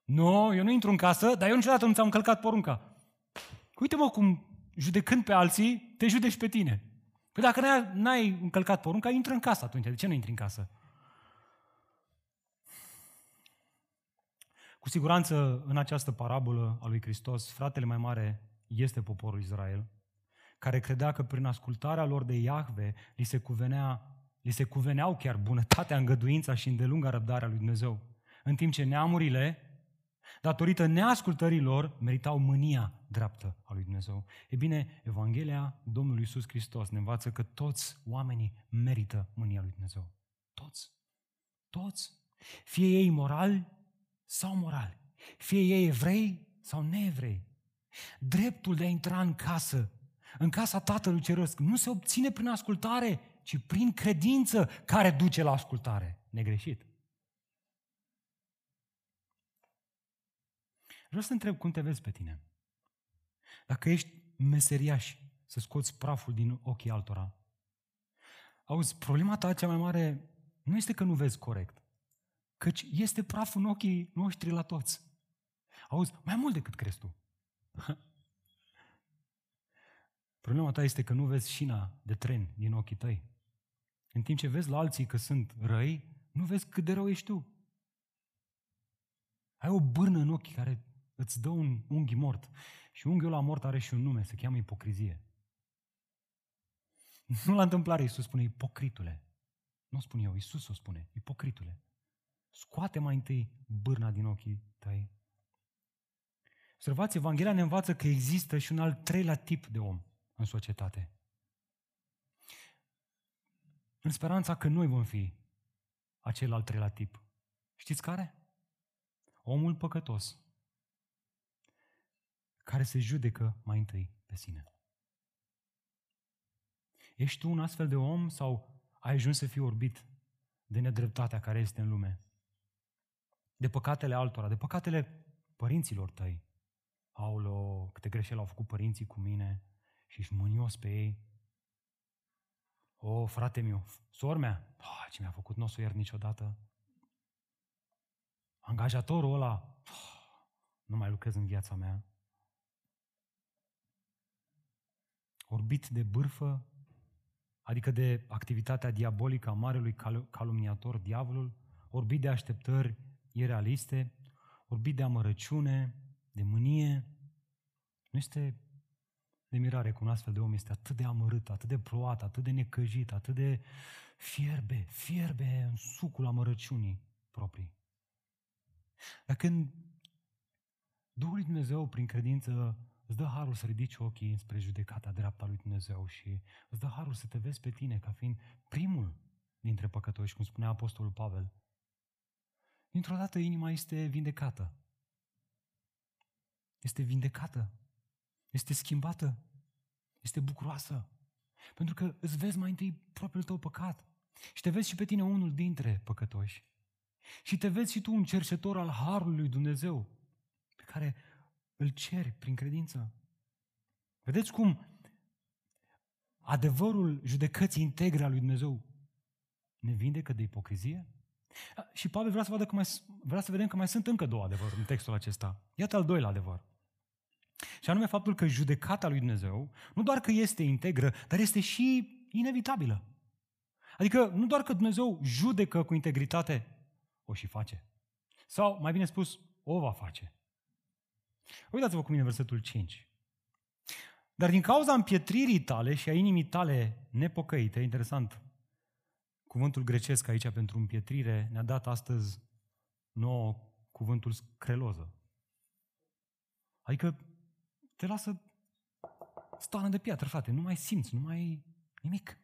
Nu, eu nu intru în casă, dar eu niciodată nu ți-am încălcat porunca. Uite-mă cum, judecând pe alții, te judeci pe tine. Că dacă n-ai încălcat porunca, intră în casă atunci. De ce nu intri în casă? Cu siguranță, în această parabolă a lui Hristos, fratele mai mare este poporul Israel, care credea că prin ascultarea lor de Iahve li se, cuvenea, li se cuveneau chiar bunătatea, îngăduința și îndelunga răbdarea lui Dumnezeu, în timp ce neamurile, datorită neascultării lor, meritau mânia dreaptă a lui Dumnezeu. E bine, Evanghelia Domnului Iisus Hristos ne învață că toți oamenii merită mânia lui Dumnezeu. Toți. Toți. Fie ei morali sau morali. Fie ei evrei sau neevrei. Dreptul de a intra în casă, în casa Tatălui Ceresc, nu se obține prin ascultare, ci prin credință care duce la ascultare. Negreșit. Vreau să întreb cum te vezi pe tine. Dacă ești meseriaș să scoți praful din ochii altora, auzi, problema ta cea mai mare nu este că nu vezi corect, căci este praful în ochii noștri la toți. Auzi, mai mult decât crezi tu. Problema ta este că nu vezi șina de tren din ochii tăi. În timp ce vezi la alții că sunt răi, nu vezi cât de rău ești tu. Ai o bârnă în ochi care îți dă un unghi mort. Și unghiul ăla mort are și un nume, se cheamă ipocrizie. Nu la întâmplare Iisus spune ipocritule. Nu spun eu, Iisus o spune, ipocritule. Scoate mai întâi bârna din ochii tăi. Observați, Evanghelia ne învață că există și un al treilea tip de om în societate. În speranța că noi vom fi acel al treilea tip. Știți care? Omul păcătos, care se judecă mai întâi pe sine. Ești tu un astfel de om sau ai ajuns să fii orbit de nedreptatea care este în lume? De păcatele altora, de păcatele părinților tăi. Aoleo, câte greșeli au făcut părinții cu mine și ești mânios pe ei. O, frate meu, sor mea, oh, ce mi-a făcut, n-o să o iert niciodată. Angajatorul ăla, nu mai lucrez în viața mea. Orbit de bârfă, adică de activitatea diabolică a marelui calumniator, diavolul, orbit de așteptări irealiste, orbit de amărăciune, de mânie. Nu este de mirare că un astfel de om este atât de amărât, atât de plouat, atât de necăjit, atât de fierbe, fierbe în sucul amărăciunii proprii. Dar când Duhul lui Dumnezeu, prin credință, îți dă harul să ridici ochii spre judecata dreapta lui Dumnezeu și îți dă harul să te vezi pe tine ca fiind primul dintre păcătoși, cum spunea Apostolul Pavel, dintr-o dată inima este vindecată. Este vindecată. Este schimbată. Este bucuroasă. Pentru că îți vezi mai întâi propriul tău păcat și te vezi și pe tine unul dintre păcătoși. Și te vezi și tu un cerșetor al harului lui Dumnezeu, pe care îl ceri prin credință. Vedeți cum adevărul judecății integre a lui Dumnezeu ne vindecă de ipocrizie? Și Pavel vrea să, vadă că mai, vrea să vedem că mai sunt încă două adevăruri în textul acesta. Iată al doilea adevăr. Și anume faptul că judecata lui Dumnezeu nu doar că este integră, dar este și inevitabilă. Adică nu doar că Dumnezeu judecă cu integritate, o și face. Sau, mai bine spus, o va face. Uitați-vă cu mine versetul cinci. Dar din cauza împietririi tale și a inimii tale nepocăite, interesant, cuvântul grecesc aici pentru împietrire ne-a dat astăzi nouă cuvântul screloză. Adică te lasă stană de piatră, frate, nu mai simți, nu mai ai nimic.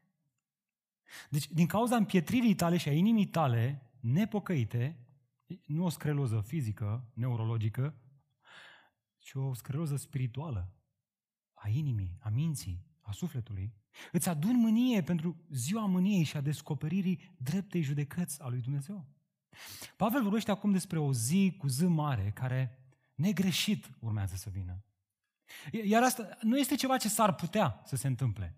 Deci, din cauza împietririi tale și a inimii tale nepocăite, Nu o scleroză fizică, neurologică, ci o scleroză spirituală a inimii, a minții, a sufletului. Îți aduni mânie pentru ziua mâniei și a descoperirii dreptei judecăți a lui Dumnezeu. Pavel vorbește acum despre o zi cu Z mare care negreșit urmează să vină. Iar asta nu este ceva ce s-ar putea să se întâmple.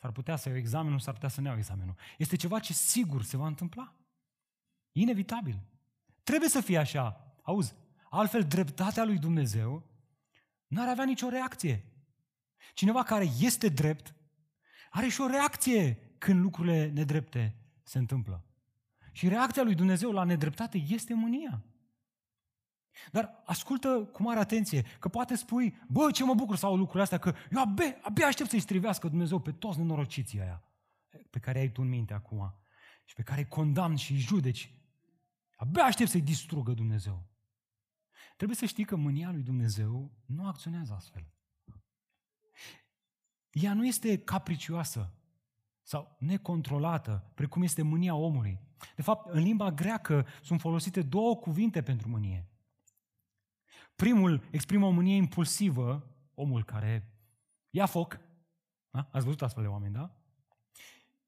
S-ar putea să iau examenul, s-ar putea să ne iau examenul. Este ceva ce sigur se va întâmpla. Inevitabil. Trebuie să fie așa. Auzi, altfel dreptatea lui Dumnezeu n-ar avea nicio reacție. Cineva care este drept are și o reacție când lucrurile nedrepte se întâmplă. Și reacția lui Dumnezeu la nedreptate este mânia. Dar ascultă cu mare atenție, că poate spui, bă, ce mă bucur să aud lucrurile astea, că eu abia, abia aștept să-i strivească Dumnezeu pe toți nenorociții aia pe care ai tu în minte acum și pe care îi condamni și îi judeci. Abia aștept să-i distrugă Dumnezeu. Trebuie să știi că mânia lui Dumnezeu nu acționează astfel. Ea nu este capricioasă sau necontrolată, precum este mânia omului. De fapt, în limba greacă sunt folosite două cuvinte pentru mânie. Primul exprimă o mânie impulsivă, omul care ia foc, da? Ați văzut astfel de oameni, da?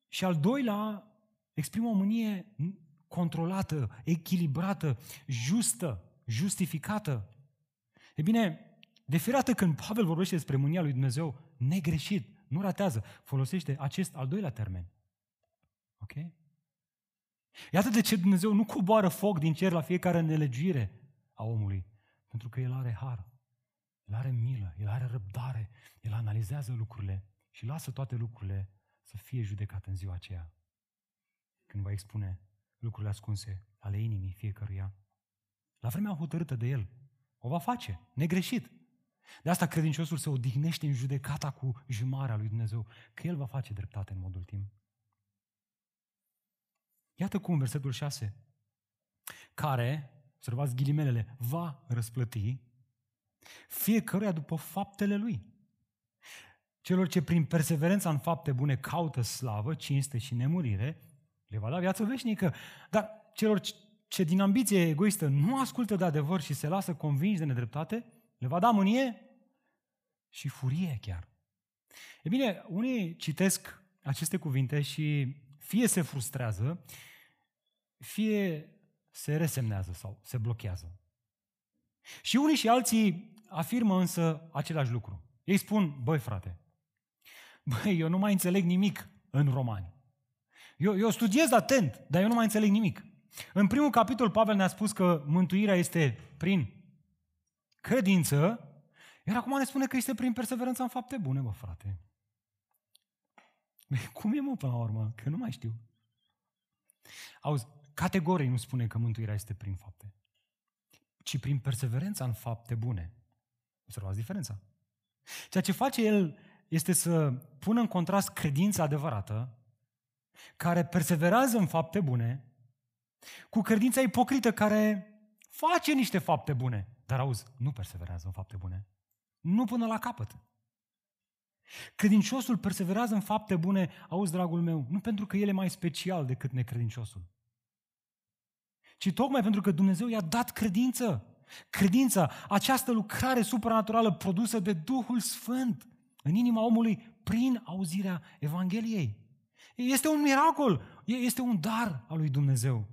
Și al doilea exprimă o mânie controlată, echilibrată, justă, justificată. E bine, de fiecare când Pavel vorbește despre mânia lui Dumnezeu, negreșit, nu ratează, folosește acest al doilea termen. Ok? Iată de ce Dumnezeu nu coboară foc din cer la fiecare nelegiuire a omului. Pentru că El are har, El are milă, El are răbdare, El analizează lucrurile și lasă toate lucrurile să fie judecate în ziua aceea, când va expune lucrurile ascunse ale inimii fiecăruia. La vremea hotărâtă de El, o va face, negreșit. De asta credinciosul se odihnește în judecata cu jumarea lui Dumnezeu, că El va face dreptate în modul timp. Iată cum versetul șase, care, observați ghilimelele, va răsplăti fiecăruia după faptele lui. Celor ce prin perseverența în fapte bune caută slavă, cinste și nemurire, le va da viață veșnică. Dar celor ce din ambiție egoistă nu ascultă de adevăr și se lasă convinși de nedreptate, le va da mânie și furie chiar. E bine, unii citesc aceste cuvinte și fie se frustrează, fie se resemnează sau se blochează. Și unii și alții afirmă însă același lucru. Ei spun, băi frate, băi, eu nu mai înțeleg nimic în Romani. Eu, eu studiez atent, dar eu nu mai înțeleg nimic. În primul capitol, Pavel ne-a spus că mântuirea este prin credință, iar acum ne spune că este prin perseverența în fapte bune, bă, frate. Cum e, mă, până la urmă? Că nu mai știu. Auzi, categoric nu spune că mântuirea este prin fapte, ci prin perseverența în fapte bune. Observați diferența. Ceea ce face el este să pună în contrast credința adevărată, care perseverează în fapte bune, cu credința ipocrită care face niște fapte bune, dar auzi, nu perseverează în fapte bune. Nu până la capăt. Credinciosul perseverează în fapte bune, auzi, dragul meu, nu pentru că el e mai special decât necredinciosul, ci tocmai pentru că Dumnezeu i-a dat credință. Credința, această lucrare supranaturală produsă de Duhul Sfânt în inima omului prin auzirea Evangheliei. Este un miracol, este un dar al lui Dumnezeu.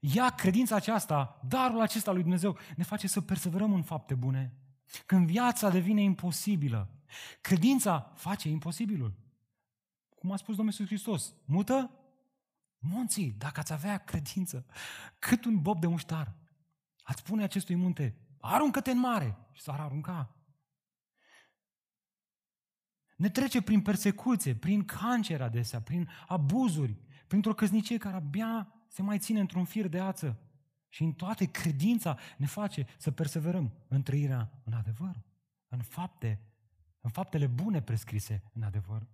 Ia credința aceasta, darul acesta lui Dumnezeu, ne face să perseverăm în fapte bune. Când viața devine imposibilă, credința face imposibilul. Cum a spus Domnul Iisus Hristos, mută munții, dacă ați avea credință, cât un bob de muștar, ați spune acestui munte, aruncă-te în mare și s-ar arunca. Ne trece prin persecuție, prin cancer adesea, prin abuzuri, printr-o căsnicie care abia se mai ține într-un fir de ață și în toate credința ne face să perseverăm în trăirea în adevăr, în fapte, în faptele bune prescrise în adevăr.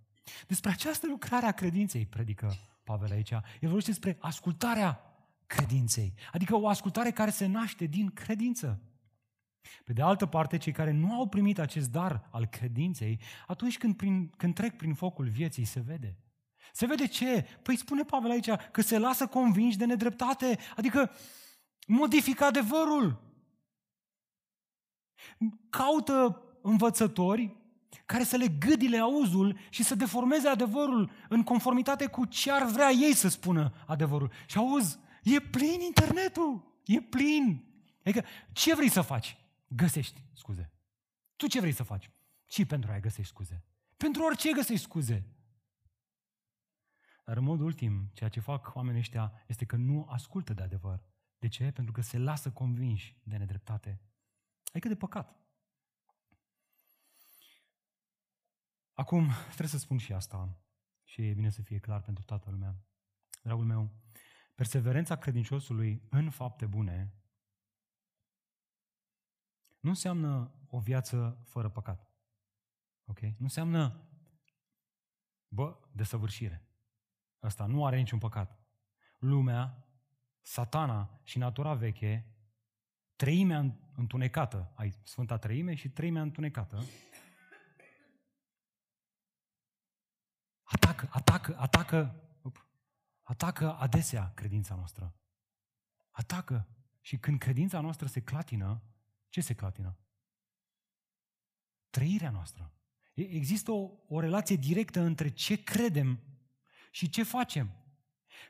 Despre această lucrare a credinței predică Pavel aici. El vorbește despre ascultarea credinței, adică o ascultare care se naște din credință. Pe de altă parte, cei care nu au primit acest dar al credinței, atunci când, prin, când trec prin focul vieții, se vede. Se vede ce? Păi spune Pavel aici că se lasă convinși de nedreptate, adică Modifică adevărul. Caută învățători care să le gâdile auzul și să deformeze adevărul în conformitate cu ce ar vrea ei să spună adevărul. Și auzi, e plin internetul, e plin. Adică, ce vrei să faci? Găsești scuze. Tu ce vrei să faci? Și pentru aia găsești scuze. Pentru orice găsești scuze. Dar în modul ultim, ceea ce fac oamenii ăștia este că nu ascultă de adevăr. De ce? Pentru că se lasă convinși de nedreptate. Adică de păcat. Acum, trebuie să spun și asta. Și e bine să fie clar pentru toată lumea. Dragul meu, perseverența credinciosului în fapte bune nu înseamnă o viață fără păcat. Ok? Nu înseamnă, bă, desăvârșire. Asta nu are niciun păcat. Lumea, satana și natura veche, treimea întunecată, ai Sfânta Treime și treimea întunecată, atacă, atacă, atacă, op, atacă adesea credința noastră. Atacă. Și când credința noastră se clatină, ce se clatină? Trăirea noastră. Există o, o relație directă între ce credem și ce facem.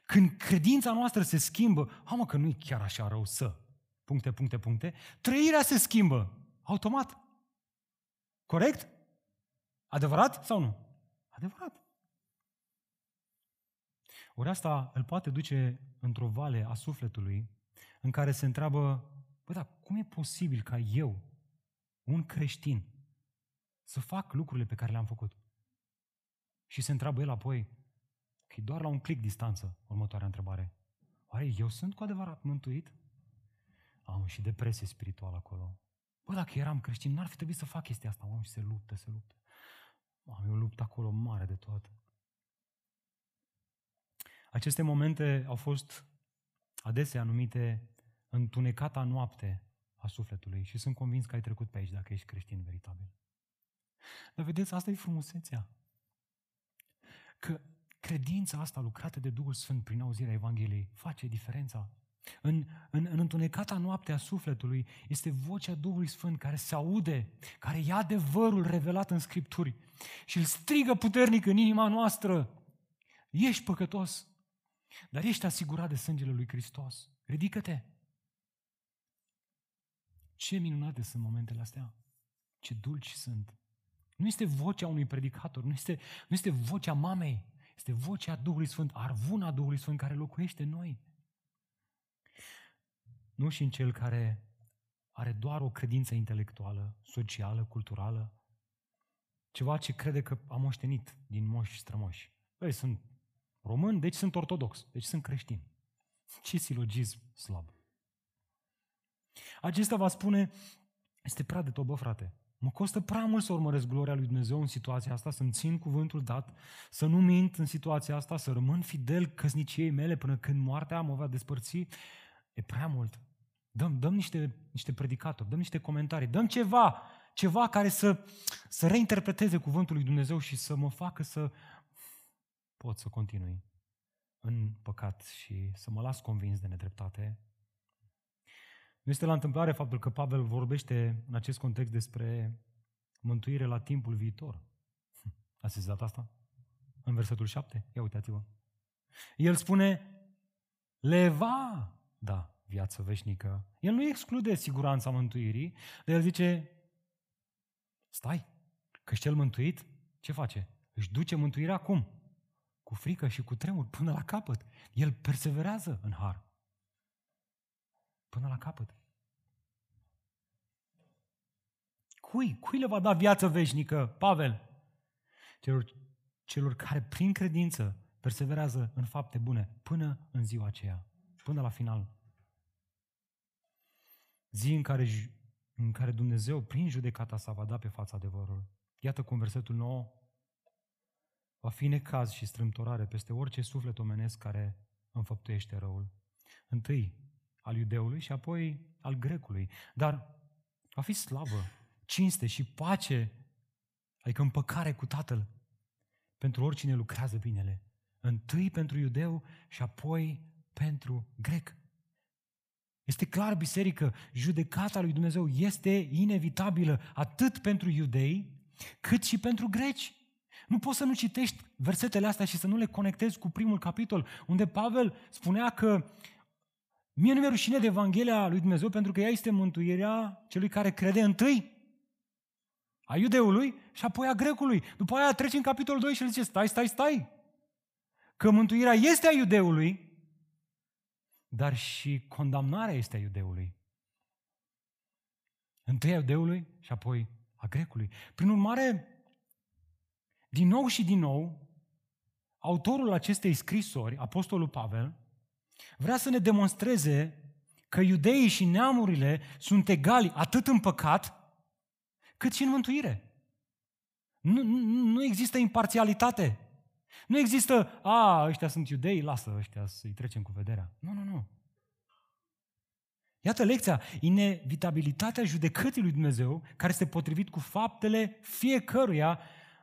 Când credința noastră se schimbă, ha mă, că nu-i chiar așa rău să, puncte, puncte, puncte, trăirea se schimbă, automat. Corect? Adevărat sau nu? Adevărat. Ori asta îl poate duce într-o vale a sufletului în care se întreabă, bă, dar cum e posibil ca eu, un creștin, să fac lucrurile pe care le-am făcut? Și se întreabă el apoi, că e doar la un clic distanță, următoarea întrebare. Oare eu sunt cu adevărat mântuit? Am și depresie spirituală acolo. Bă, dacă eram creștin, n-ar fi trebuit să fac chestia asta. Oameni, se luptă, se luptă. Am eu lupt acolo mare de tot. Aceste momente au fost adesea numite întunecata noapte a sufletului și sunt convins că ai trecut pe aici dacă ești creștin veritabil. Dar vedeți, asta e frumusețea. Că credința asta lucrată de Duhul Sfânt prin auzirea Evangheliei face diferența. În, în, în întunecata noapte a sufletului este vocea Duhului Sfânt care se aude, care ia adevărul revelat în Scripturi și îl strigă puternic în inima noastră. Ești păcătos, dar ești asigurat de sângele lui Hristos. Ridică-te! Ce minunate sunt momentele astea! Ce dulci sunt! Nu este vocea unui predicator, nu este, nu este vocea mamei, este vocea Duhului Sfânt, arvuna Duhului Sfânt care locuiește în noi. Nu și în cel care are doar o credință intelectuală, socială, culturală, ceva ce crede că a moștenit din moși și strămoși. Păi, sunt român, deci sunt ortodox, deci sunt creștin. Ce silogism slab! Acesta va spune, este prea de tobă, frate. Mă costă prea mult să urmăresc gloria lui Dumnezeu în situația asta, să-mi țin cuvântul dat, să nu mint în situația asta, să rămân fidel căsniciei mele până când moartea mă va despărți. E prea mult. Dăm, dăm niște, niște predicatori, dăm niște comentarii, dăm ceva, ceva care să, să reinterpreteze cuvântul lui Dumnezeu și să mă facă să pot să continui în păcat și să mă las convins de nedreptate. Nu este la întâmplare faptul că Pavel vorbește în acest context despre mântuire la timpul viitor. Ați zis dat asta? În versetul șapte? Ia uitați-vă. El spune, le va da viață veșnică. El nu exclude siguranța mântuirii, dar el zice, stai, că cel mântuit, ce face? Își duce mântuirea cum? Cu frică și cu tremur până la capăt. El perseverează în har. Până la capăt. Cui? Cui le va da viață veșnică? Pavel. Celor, celor care prin credință perseverează în fapte bune până în ziua aceea. Până la final. Zi în care, în care Dumnezeu prin judecata sa va da pe fața adevărului. Iată cum versetul nouă va fi necaz și strâmtorare peste orice suflet omenesc care înfăptuiește răul. Întâi al iudeului și apoi al grecului. Dar va fi slavă, cinste și pace, adică împăcare cu Tatăl, pentru oricine lucrează binele. Întâi pentru iudeu și apoi pentru grec. Este clar, biserică, judecata lui Dumnezeu este inevitabilă atât pentru iudei, cât și pentru greci. Nu poți să nu citești versetele astea și să nu le conectezi cu primul capitol, unde Pavel spunea că mie nu-mi e rușine de Evanghelia lui Dumnezeu, pentru că ea este mântuirea celui care crede întâi a iudeului și apoi a grecului. După aia trece în capitolul doi și el zice, stai, stai, stai, că mântuirea este a iudeului, dar și condamnarea este a iudeului. Întâi a iudeului și apoi a grecului. Prin urmare, din nou și din nou, autorul acestei scrisori, Apostolul Pavel, vrea să ne demonstreze că iudeii și neamurile sunt egali atât în păcat, cât și în mântuire. Nu, nu, nu există imparțialitate. Nu există, a, ăștia sunt iudei, lasă ăștia să-i trecem cu vederea. Nu, nu, nu. Iată lecția, inevitabilitatea judecății lui Dumnezeu, care este potrivit cu faptele fiecăruia,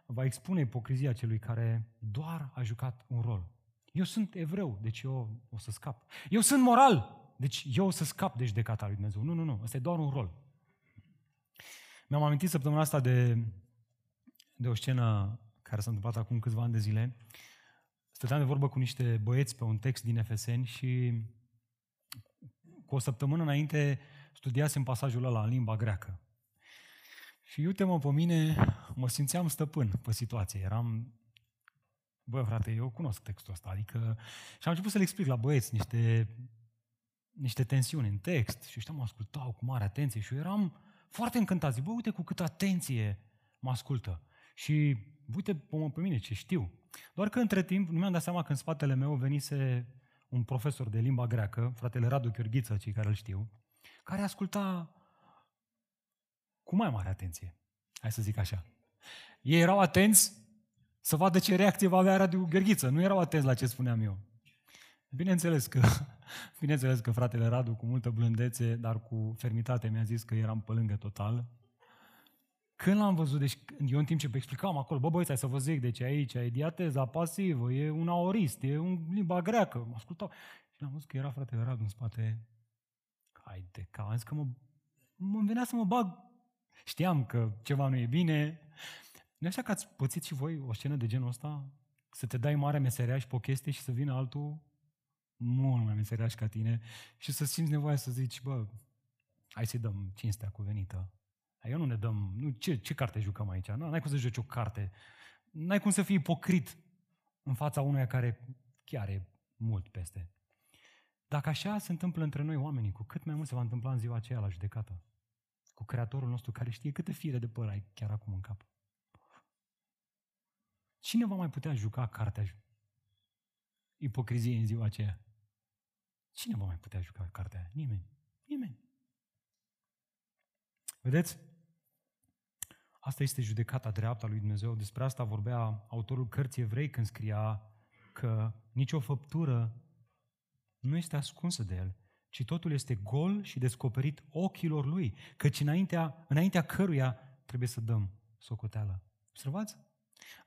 va expune ipocrizia celui care doar a jucat un rol. Eu sunt evreu, deci eu o să scap. Eu sunt moral, deci eu o să scap de judecata lui Dumnezeu. Nu, nu, nu, ăsta e doar un rol. Mi-am amintit săptămâna asta de, de o scenă care s-a întâmplat acum câțiva ani de zile. Stăteam de vorbă cu niște băieți pe un text din Efeseni și cu o săptămână înainte studiasem pasajul ăla în limba greacă. Și uite-mă pe mine, mă simțeam stăpân pe situație. Eram, bă frate, eu cunosc textul ăsta, adică... Și am început să le explic la băieți niște, niște tensiuni în text și ăștia mă ascultau cu mare atenție și eu eram foarte încântat. Zic, bă, uite cu câtă atenție mă ascultă. Și uite pe mine ce știu. Doar că între timp, nu mi-am dat seama că în spatele meu venise un profesor de limba greacă, fratele Radu Chiorghită, cei care îl știu, care asculta cu mai mare atenție. Hai să zic așa. Ei erau atenți să vadă ce reacție va avea Radu Chiorghită. Nu erau atenți la ce spuneam eu. Bineînțeles că, bineînțeles că fratele Radu, cu multă blândețe, dar cu fermitate, mi-a zis că eram pe lângă total. Când l-am văzut, deci eu în timp ce explicam acolo, bă băieți, hai să vă zic, deci aici e diateza pasivă, e un aorist, e un limba greacă, mă ascultau. Și am văzut că era fratele Radu în spate. Haide, că am zis că mă, mă venea să mă bag. Știam că ceva nu e bine. Nu e așa că ați pățit și voi o scenă de genul ăsta? Să te dai mare meseriaș pe o chestie și să vină altul mult mai meseriaș ca tine și să simți nevoia să zici, bă, hai să-i dăm cinstea cuvenită. Eu nu ne dăm, nu, ce, ce carte jucăm aici? N-ai cum să joci o carte. N-ai cum să fii ipocrit în fața unuia care chiar e mult peste. Dacă așa se întâmplă între noi oamenii, cu cât mai mult se va întâmpla în ziua aceea la judecată, cu Creatorul nostru care știe câte fire de păr ai chiar acum în cap. Cine va mai putea juca cartea ipocriziei în ziua aceea? Cine va mai putea juca cartea aia? Nimeni. Nimeni. Vedeți? Asta este judecata dreaptă a lui Dumnezeu. Despre asta vorbea autorul cărții Evrei când scria că nicio făptură nu este ascunsă de el, ci totul este gol și descoperit ochilor lui, căci înaintea, înaintea căruia trebuie să dăm socoteală. Observați?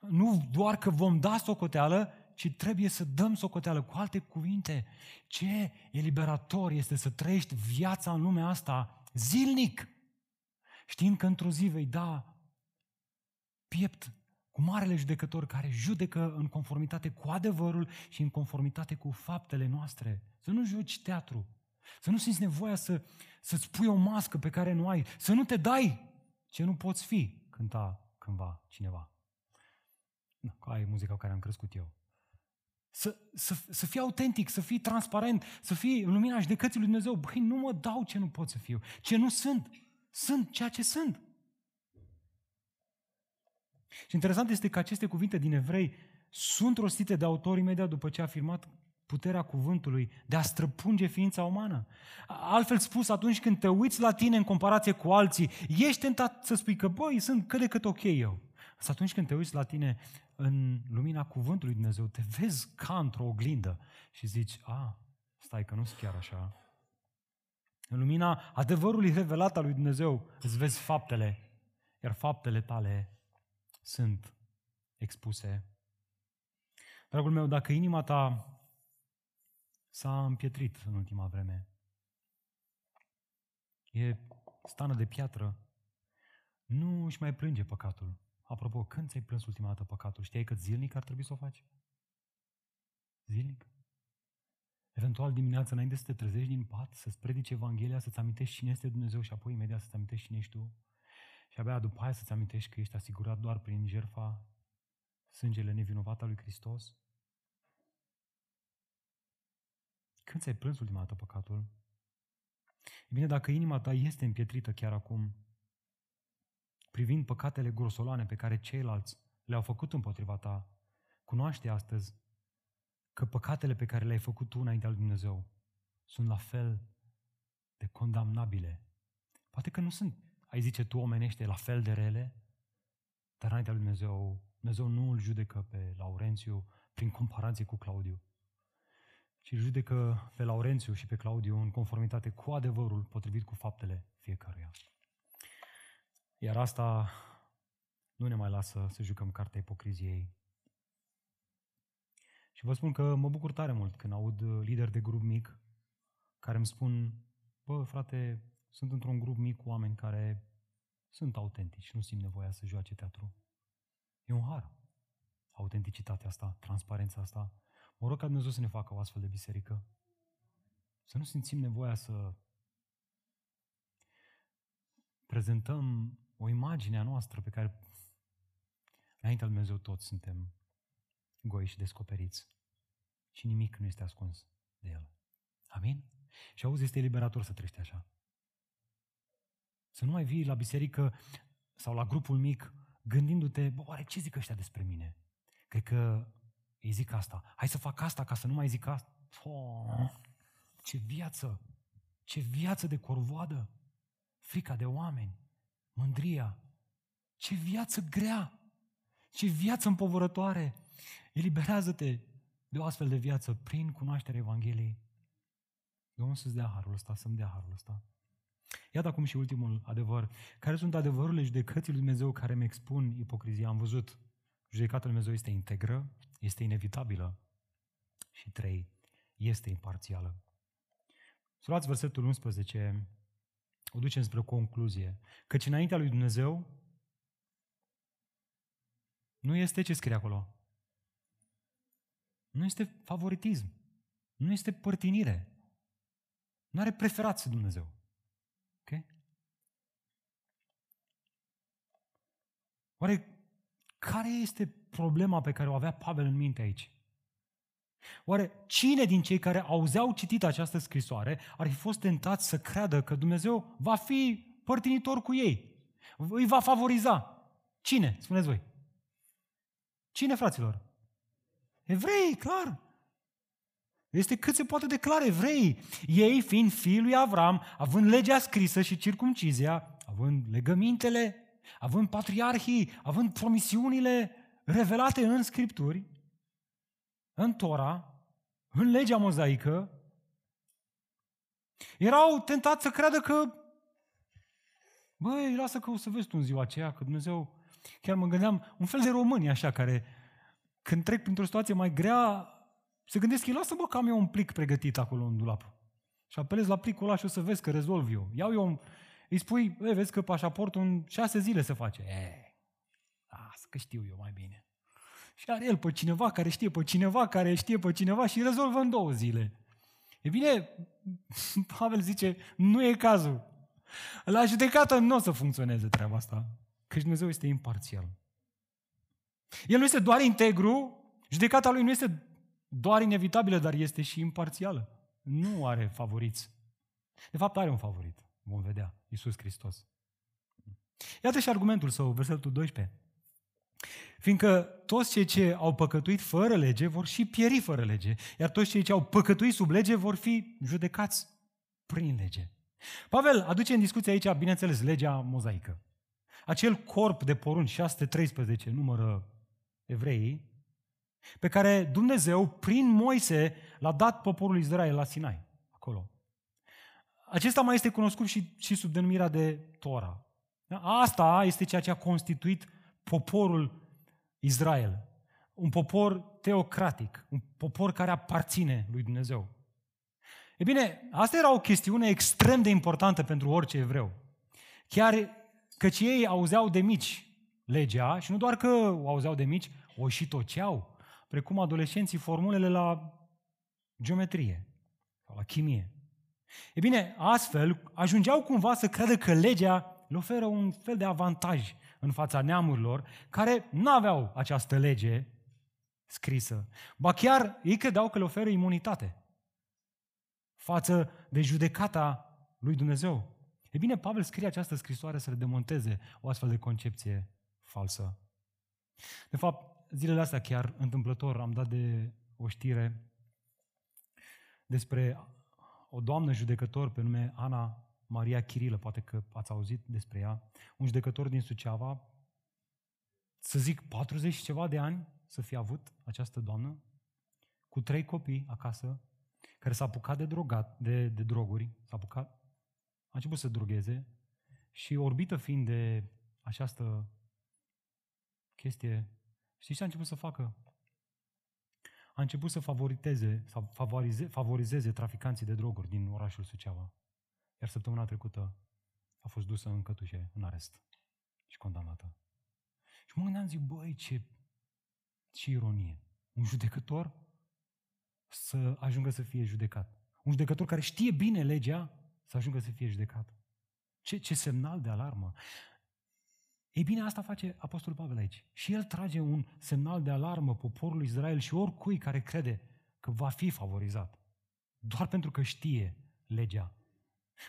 Nu doar că vom da socoteală, ci trebuie să dăm socoteală. Cu alte cuvinte, ce eliberator este să trăiești viața în lumea asta zilnic, știind că într-o zi vei da piept cu marele judecător care judecă în conformitate cu adevărul și în conformitate cu faptele noastre. Să nu joci teatru, să nu simți nevoia să, să-ți pui o mască pe care nu ai, să nu te dai ce nu poți fi, cânta cândva cineva. Na, aia e muzica cu care am crescut eu. Să, să, să fii autentic, să fii transparent, să fii în lumina judecății lui Dumnezeu. Băi, nu mă dau ce nu pot să fiu, ce nu sunt. Sunt ceea ce sunt. Și interesant este că aceste cuvinte din Evrei sunt rostite de autor imediat după ce a afirmat puterea cuvântului de a străpunge ființa umană. Altfel spus, atunci când te uiți la tine în comparație cu alții, ești tentat să spui că, băi, sunt cât de cât ok eu. Să atunci când te uiți la tine în lumina cuvântului Dumnezeu, te vezi ca într-o oglindă și zici, a, stai că nu sunt chiar așa. În lumina adevărului revelat al lui Dumnezeu îți vezi faptele, iar faptele tale sunt expuse. Dragul meu, dacă inima ta s-a împietrit în ultima vreme, e stană de piatră, nu își mai plânge păcatul. Apropo, când ți-ai plâns ultima dată păcatul? Știai că zilnic ar trebui să o faci? Zilnic? Eventual dimineața, înainte să te trezești din pat, să-ți predici Evanghelia, să-ți amintești cine este Dumnezeu și apoi imediat să-ți amintești cine ești tu. Și abia după aia să-ți amintești că ești asigurat doar prin jertfa, sângele nevinovat al lui Hristos. Când ți-ai plâns ultima dată păcatul? E bine, dacă inima ta este împietrită chiar acum, privind păcatele grosolane pe care ceilalți le-au făcut împotriva ta, cunoaște astăzi că păcatele pe care le-ai făcut tu înaintea lui Dumnezeu sunt la fel de condamnabile. Poate că nu sunt, ai zice tu omenește, la fel de rele, dar înaintea lui Dumnezeu, Dumnezeu nu îl judecă pe Laurențiu prin comparație cu Claudiu, ci îl judecă pe Laurențiu și pe Claudiu în conformitate cu adevărul potrivit cu faptele fiecăruia. Iar asta nu ne mai lasă să jucăm cartea ipocriziei. Și vă spun că mă bucur tare mult când aud lideri de grup mic care îmi spun, bă, frate, sunt într-un grup mic cu oameni care sunt autentici, nu simt nevoia să joace teatru. E un har. Autenticitatea asta, transparența asta. Mă rog ca Dumnezeu să ne facă o astfel de biserică. Să nu simțim nevoia să prezentăm o imagine a noastră pe care înaintea lui Dumnezeu toți suntem goi și descoperiți. Și nimic nu este ascuns de El. Amin? Și auzi, este eliberator să treci așa. Să nu mai vii la biserică sau la grupul mic gândindu-te, bă, oare ce zic ăștia despre mine? Cred că îi zic asta. Hai să fac asta ca să nu mai zic asta. Oh, ce viață! Ce viață de corvoadă! Frica de oameni! Mândria! Ce viață grea! Ce viață împovărătoare! Eliberează-te de o astfel de viață prin cunoașterea Evangheliei. Domnul să-ți dea harul ăsta, să-mi dea harul ăsta. Iată acum și ultimul adevăr. Care sunt adevărurile judecății lui Dumnezeu care îmi expun ipocrizia? Am văzut, judecata lui Dumnezeu este integră, este inevitabilă și trei, este imparțială. Să luați versetul unsprezece, o ducem spre o concluzie. Căci înaintea lui Dumnezeu nu este ce scrie acolo. Nu este favoritism. Nu este părtinire. Nu are preferații Dumnezeu. Ok? Oare care este problema pe care o avea Pavel în minte aici? Oare cine din cei care auzeau citit această scrisoare ar fi fost tentați să creadă că Dumnezeu va fi părtinitor cu ei? Îi va favoriza? Cine? Spuneți voi. Cine, fraților? Evrei, clar! Este cât se poate de clar evrei. Ei, fiind fiii lui Avram, având legea scrisă și circumcizia, având legămintele, având patriarhii, având promisiunile revelate în Scripturi, în Tora, în legea mozaică, erau tentați să creadă că băi, lasă că o să vezi tu în ziua aceea, că Dumnezeu, chiar mă gândeam, un fel de români așa care când trec printr-o situație mai grea, se gândesc, ei, lasă-mă că am eu un plic pregătit acolo în dulap. Și apelez la plicul ăla și o să vezi că rezolv eu. Iau eu, îi spui, e, vezi că pașaportul în șase zile se face. E, las, că știu eu mai bine. Și are el pe cineva care știe pe cineva, care știe pe cineva și rezolvă în două zile. E bine, Pavel zice, nu e cazul. La judecată nu o să funcționeze treaba asta. Căci Dumnezeu este imparțial. El nu este doar integru, judecata lui nu este doar inevitabilă, dar este și imparțială. Nu are favoriți. De fapt, are un favorit. Vom vedea. Iisus Hristos. Iată și argumentul său, versetul doisprezece. Fiindcă toți cei ce au păcătuit fără lege vor și pieri fără lege, iar toți cei ce au păcătuit sub lege vor fi judecați prin lege. Pavel aduce în discuție aici, bineînțeles, legea mozaică. Acel corp de porunci, șase sute treisprezece, numără evreii, pe care Dumnezeu, prin Moise, l-a dat poporul Israel la Sinai, acolo. Acesta mai este cunoscut și, și sub denumirea de Tora. Asta este ceea ce a constituit poporul Israel. Un popor teocratic, un popor care aparține lui Dumnezeu. E bine, asta era o chestiune extrem de importantă pentru orice evreu. Chiar căci ei auzeau de mici legea și nu doar că o auzeau de mici, o și toceau, precum adolescenții formulele la geometrie sau la chimie. E bine, astfel ajungeau cumva să creadă că legea le oferă un fel de avantaj în fața neamurilor care nu aveau această lege scrisă. Ba chiar ei credeau că le oferă imunitate față de judecata lui Dumnezeu. E bine, Pavel scrie această scrisoare să le demonteze o astfel de concepție falsă. De fapt, zilele astea chiar întâmplător am dat de o știre despre o doamnă judecător pe nume Ana Maria Chirilă, poate că ați auzit despre ea, un judecător din Suceava, să zic patruzeci și ceva de ani să fie avut această doamnă, cu trei copii acasă, care s-a apucat de, drogat, de, de droguri, s-a apucat, a început să drogheze și orbită fiind de această chestie, știți ce a început să facă? A început să favoriteze, să favorize, favorizeze traficanții de droguri din orașul Suceava. Iar săptămâna trecută a fost dusă în cătușe, în arest și condamnată. Și mă gândeam, zic, băi, ce, ce ironie! Un judecător să ajungă să fie judecat. Un judecător care știe bine legea să ajungă să fie judecat. Ce, ce semnal de alarmă! Ei bine, asta face Apostolul Pavel aici. Și el trage un semnal de alarmă poporului Israel și oricui care crede că va fi favorizat. Doar pentru că știe legea.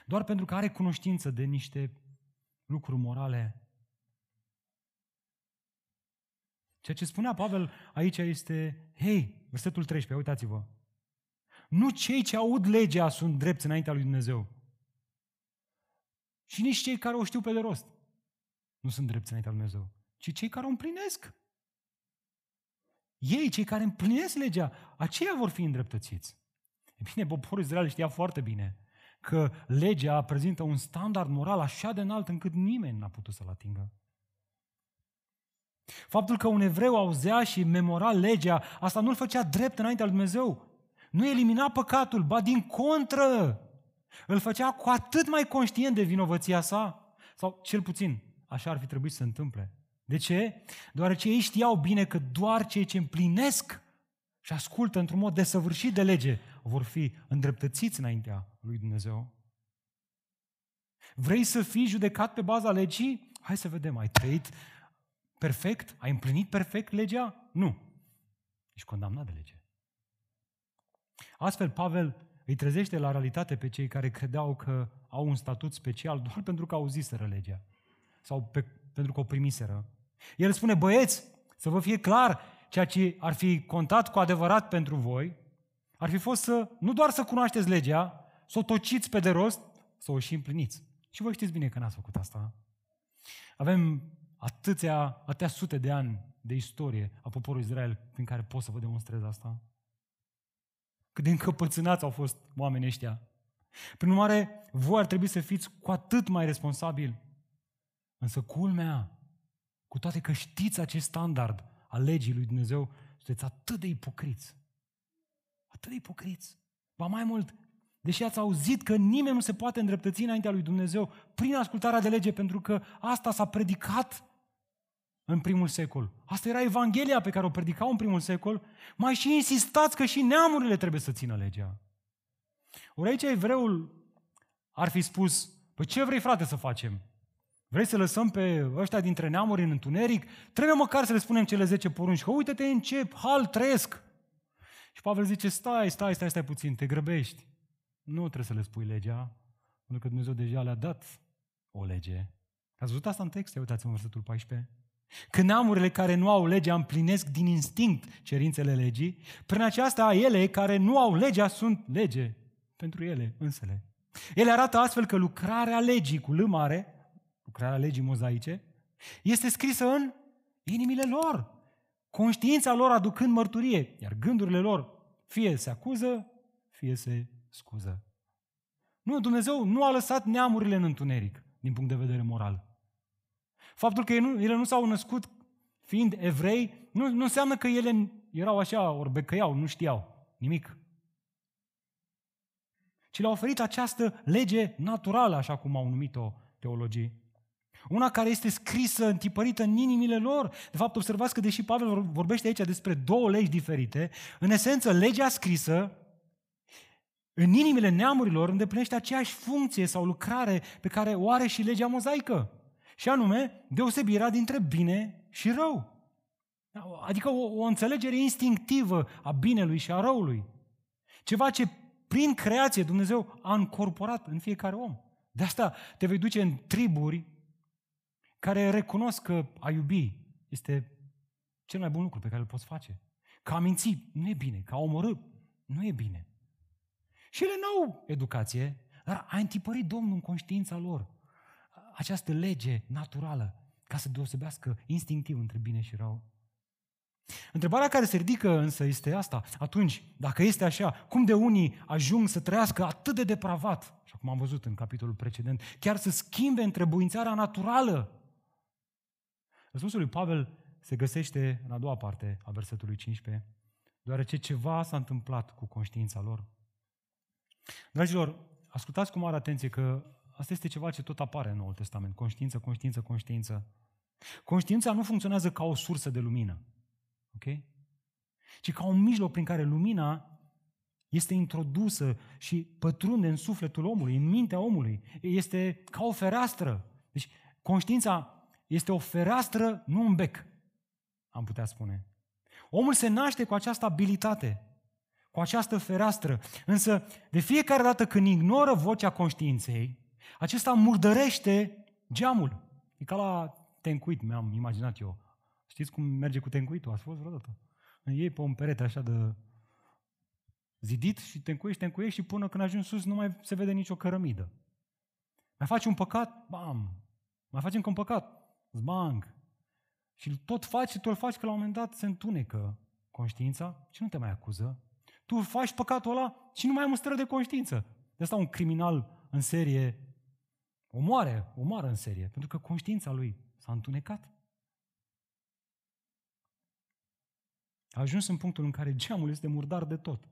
Doar pentru că are cunoștință de niște lucruri morale. Ceea ce spunea Pavel aici este, hei, versetul treisprezece, uitați-vă. Nu cei ce aud legea sunt drepți înaintea lui Dumnezeu. Și nici cei care o știu pe de rost nu sunt drepți înaintea lui Dumnezeu, ci cei care o împlinesc. Ei, cei care împlinesc legea, aceia vor fi îndreptățiți. E bine, poporul Israel știa foarte bine că legea prezintă un standard moral așa de înalt încât nimeni n-a putut să-l atingă. Faptul că un evreu auzea și memora legea, asta nu-l făcea drept înaintea lui Dumnezeu. Nu elimina păcatul, ba din contră, îl făcea cu atât mai conștient de vinovăția sa, sau cel puțin așa ar fi trebuit să se întâmple. De ce? Deoarece ei știau bine că doar cei ce împlinesc și ascultă într-un mod desăvârșit de lege vor fi îndreptățiți înaintea lui Dumnezeu. Vrei să fii judecat pe baza legii? Hai să vedem, ai trăit perfect? Ai împlinit perfect legea? Nu. Ești condamnat de lege. Astfel, Pavel îi trezește la realitate pe cei care credeau că au un statut special doar pentru că auziseră legea sau pe, pentru că o primiseră. El spune, băieți, să vă fie clar, ceea ce ar fi contat cu adevărat pentru voi ar fi fost să, nu doar să cunoașteți legea, să o tociți pe de rost, să o și împliniți. Și voi știți bine că n-ați făcut asta. Avem atâția, atâtea sute de ani de istorie a poporului Israel prin care pot să vă demonstrez asta. Cât de încăpățânați au fost oamenii ăștia. Prin urmare, voi ar trebui să fiți cu atât mai responsabili. Însă culmea, cu toate că știți acest standard al legii lui Dumnezeu, sunteți atât de ipocriți. Atât de ipocriți. Ba mai mult, deși ați auzit că nimeni nu se poate îndreptăți înaintea lui Dumnezeu prin ascultarea de lege, pentru că asta s-a predicat în primul secol. Asta era Evanghelia pe care o predicau în primul secol, mai și insistați că și neamurile trebuie să țină legea. Ori aici evreul ar fi spus, păi ce vrei, frate, să facem? Vrei să lăsăm pe ăștia dintre neamuri în întuneric? Trebuie măcar să le spunem cele zece porunci, că uite-te în ce hal trăiesc. Și Pavel zice, stai, stai, stai, stai puțin, te grăbești. Nu trebuie să le spui legea, pentru că Dumnezeu deja le-a dat o lege. Ați văzut asta în text? Ia uitați-vă în versetul paisprezece. Că neamurile care nu au legea împlinesc din instinct cerințele legii, prin aceasta ele care nu au legea sunt lege pentru ele însele. Ele arată astfel că lucrarea legii cu L mare, lucrarea legii mozaice, este scrisă în inimile lor, conștiința lor aducând mărturie, iar gândurile lor fie se acuză, fie se scuză. Nu, Dumnezeu nu a lăsat neamurile în întuneric, din punct de vedere moral. Faptul că ele nu s-au născut fiind evrei, nu, nu înseamnă că ele erau așa, ori becăiau, nu știau nimic. ci le-a oferit această lege naturală, așa cum au numit-o teologii. Una care este scrisă, întipărită în inimile lor. De fapt, observați că deși Pavel vorbește aici despre două legi diferite, în esență, legea scrisă în inimile neamurilor îndeplinește aceeași funcție sau lucrare pe care o are și legea mozaică, și anume deosebirea dintre bine și rău. Adică o, o înțelegere instinctivă a binelui și a răului. Ceva ce prin creație Dumnezeu a încorporat în fiecare om. De asta te vei duce în triburi care recunosc că a iubi este cel mai bun lucru pe care îl poți face. Că a minți nu e bine, că a omorâ nu e bine. Și ele n-au educație, dar a întipărit Domnul în conștiința lor această lege naturală ca să deosebească instinctiv între bine și rău. Întrebarea care se ridică însă este asta. Atunci, dacă este așa, cum de unii ajung să trăiască atât de depravat, așa cum am văzut în capitolul precedent, chiar să schimbe întrebuințarea naturală? Răspunsul lui Pavel se găsește în a doua parte a versetului cincisprezece, deoarece ceva s-a întâmplat cu conștiința lor. Dragilor, ascultați cu mare atenție că asta este ceva ce tot apare în Noul Testament. Conștiință, conștiință, conștiință. Conștiința nu funcționează ca o sursă de lumină, ok? Ci ca un mijloc prin care lumina este introdusă și pătrunde în sufletul omului, în mintea omului. Este ca o fereastră. Deci conștiința este o fereastră, nu un bec, am putea spune. Omul se naște cu această abilitate, cu această fereastră. Însă, de fiecare dată când ignoră vocea conștiinței, acesta murdărește geamul. E ca la tencuit, mi-am imaginat eu. Știți cum merge cu tencuitul? Ați fost vreodată? Iei pe un perete așa de zidit și tencuiești, tencuiești și până când ajungi sus nu mai se vede nicio cărămidă. Mai faci un păcat? Bam! Mai faci încă un păcat? Zbang! Și tot faci și tot faci că la un moment dat se întunecă conștiința și nu te mai acuză. Tu faci păcatul ăla și nu mai ai mustră de conștiință. De asta un criminal în serie omoare, omoară în serie, pentru că conștiința lui s-a întunecat. A ajuns în punctul în care geamul este murdar de tot.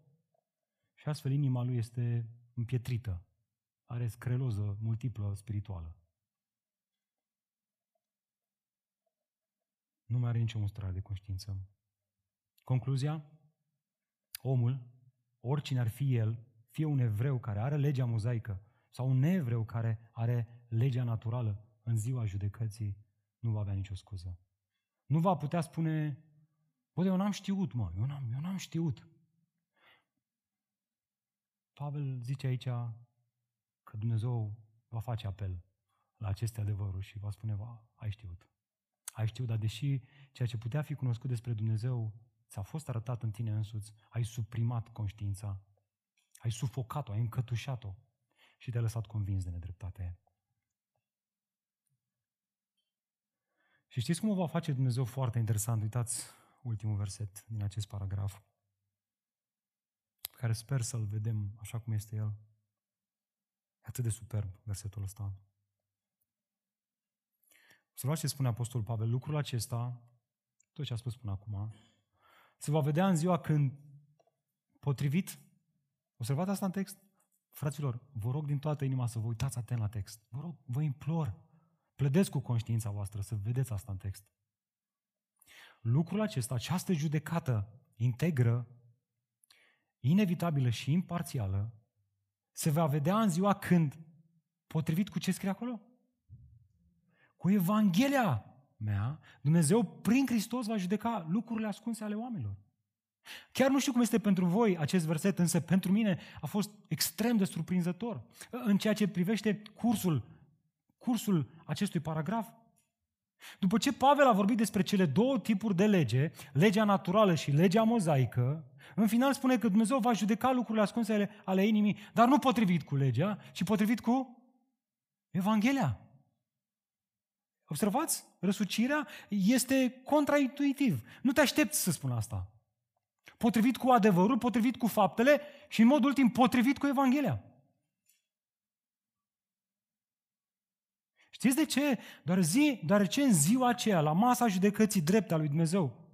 Și astfel inima lui este împietrită. Are scleroză multiplă spirituală. Nu mai are nicio mustrare de conștiință. Concluzia? Omul, oricine ar fi el, fie un evreu care are legea mozaică sau un neevreu care are legea naturală, în ziua judecății nu va avea nicio scuză. Nu va putea spune: bă, eu n-am știut, mă, eu n-am, eu n-am știut. Pavel zice aici că Dumnezeu va face apel la aceste adevăruri și va spune: va, ai știut. Ai știut, dar deși ceea ce putea fi cunoscut despre Dumnezeu ți-a fost arătat în tine însuți, ai suprimat conștiința, ai sufocat-o, ai încătușat-o și te-ai lăsat convins de nedreptate. Și știți cum o va face Dumnezeu foarte interesant? Uitați ultimul verset din acest paragraf, pe care sper să-l vedem așa cum este el. E atât de superb versetul ăsta. Să luați ce spune Apostolul Pavel. Lucrul acesta, tot ce a spus până acum, se va vedea în ziua când, potrivit, observați asta în text? Fraților, vă rog din toată inima să vă uitați atent la text. Vă rog, vă implor, plădesc cu conștiința voastră să vedeți asta în text. Lucrul acesta, această judecată integră, inevitabilă și imparțială, se va vedea în ziua când, potrivit cu ce scrie acolo? Cu Evanghelia mea, Dumnezeu prin Hristos va judeca lucrurile ascunse ale oamenilor. Chiar nu știu cum este pentru voi acest verset, însă pentru mine a fost extrem de surprinzător în ceea ce privește cursul, cursul acestui paragraf. După ce Pavel a vorbit despre cele două tipuri de lege, legea naturală și legea mozaică, în final spune că Dumnezeu va judeca lucrurile ascunse ale, ale inimii, dar nu potrivit cu legea, ci potrivit cu Evanghelia. Observați? Răsucirea este contraintuitiv. Nu te aștepți să spun asta. Potrivit cu adevărul, potrivit cu faptele și, în mod ultim, potrivit cu Evanghelia. Știți de ce? Doar zi, deoarece în ziua aceea, la masa judecății drepte a lui Dumnezeu,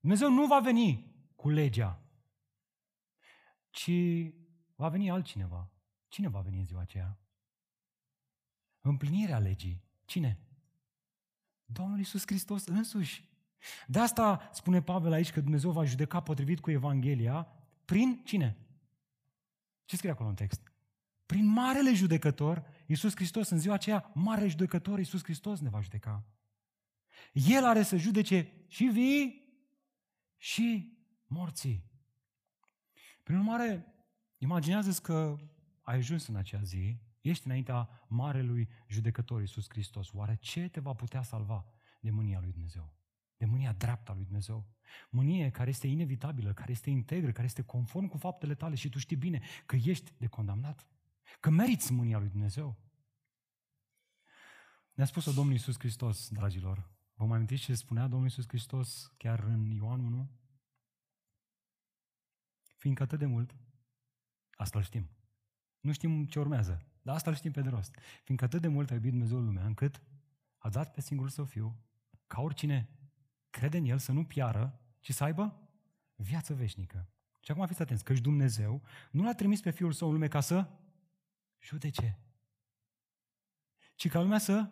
Dumnezeu nu va veni cu legea, ci Va veni altcineva. Cine va veni în ziua aceea? Împlinirea legii. Cine? Domnul Iisus Hristos însuși. De asta spune Pavel aici că Dumnezeu va judeca potrivit cu Evanghelia prin cine? Ce scrie acolo în text? Prin Marele Judecător, Iisus Hristos, în ziua aceea, Marele Judecător, Iisus Hristos ne va judeca. El are să judece și vii și morții. Prin urmare, imaginează-ți că ai ajuns în acea zi, ești înaintea Marelui Judecător, Iisus Hristos. Oare ce te va putea salva de mânia lui Dumnezeu? De mânia dreaptă a lui Dumnezeu. Mânie care este inevitabilă, care este integră, care este conform cu faptele tale și tu știi bine că ești de condamnat, că meriți mânia lui Dumnezeu. Ne-a spus-o Domnul Iisus Hristos, dragilor. Vă mai amintiți ce spunea Domnul Iisus Hristos chiar în Ioan unu? Fiindcă atât de mult, asta îl știm. Nu știm ce urmează, dar asta îl știm pe de rost. Fiindcă atât de mult a iubit Dumnezeu lumea, încât a dat pe singurul său fiu, ca oricine crede în el să nu piară, ci să aibă viață veșnică. Și acum fiți atenți, căci Dumnezeu nu l-a trimis pe Fiul Său în lume ca să judece, ci ca lumea să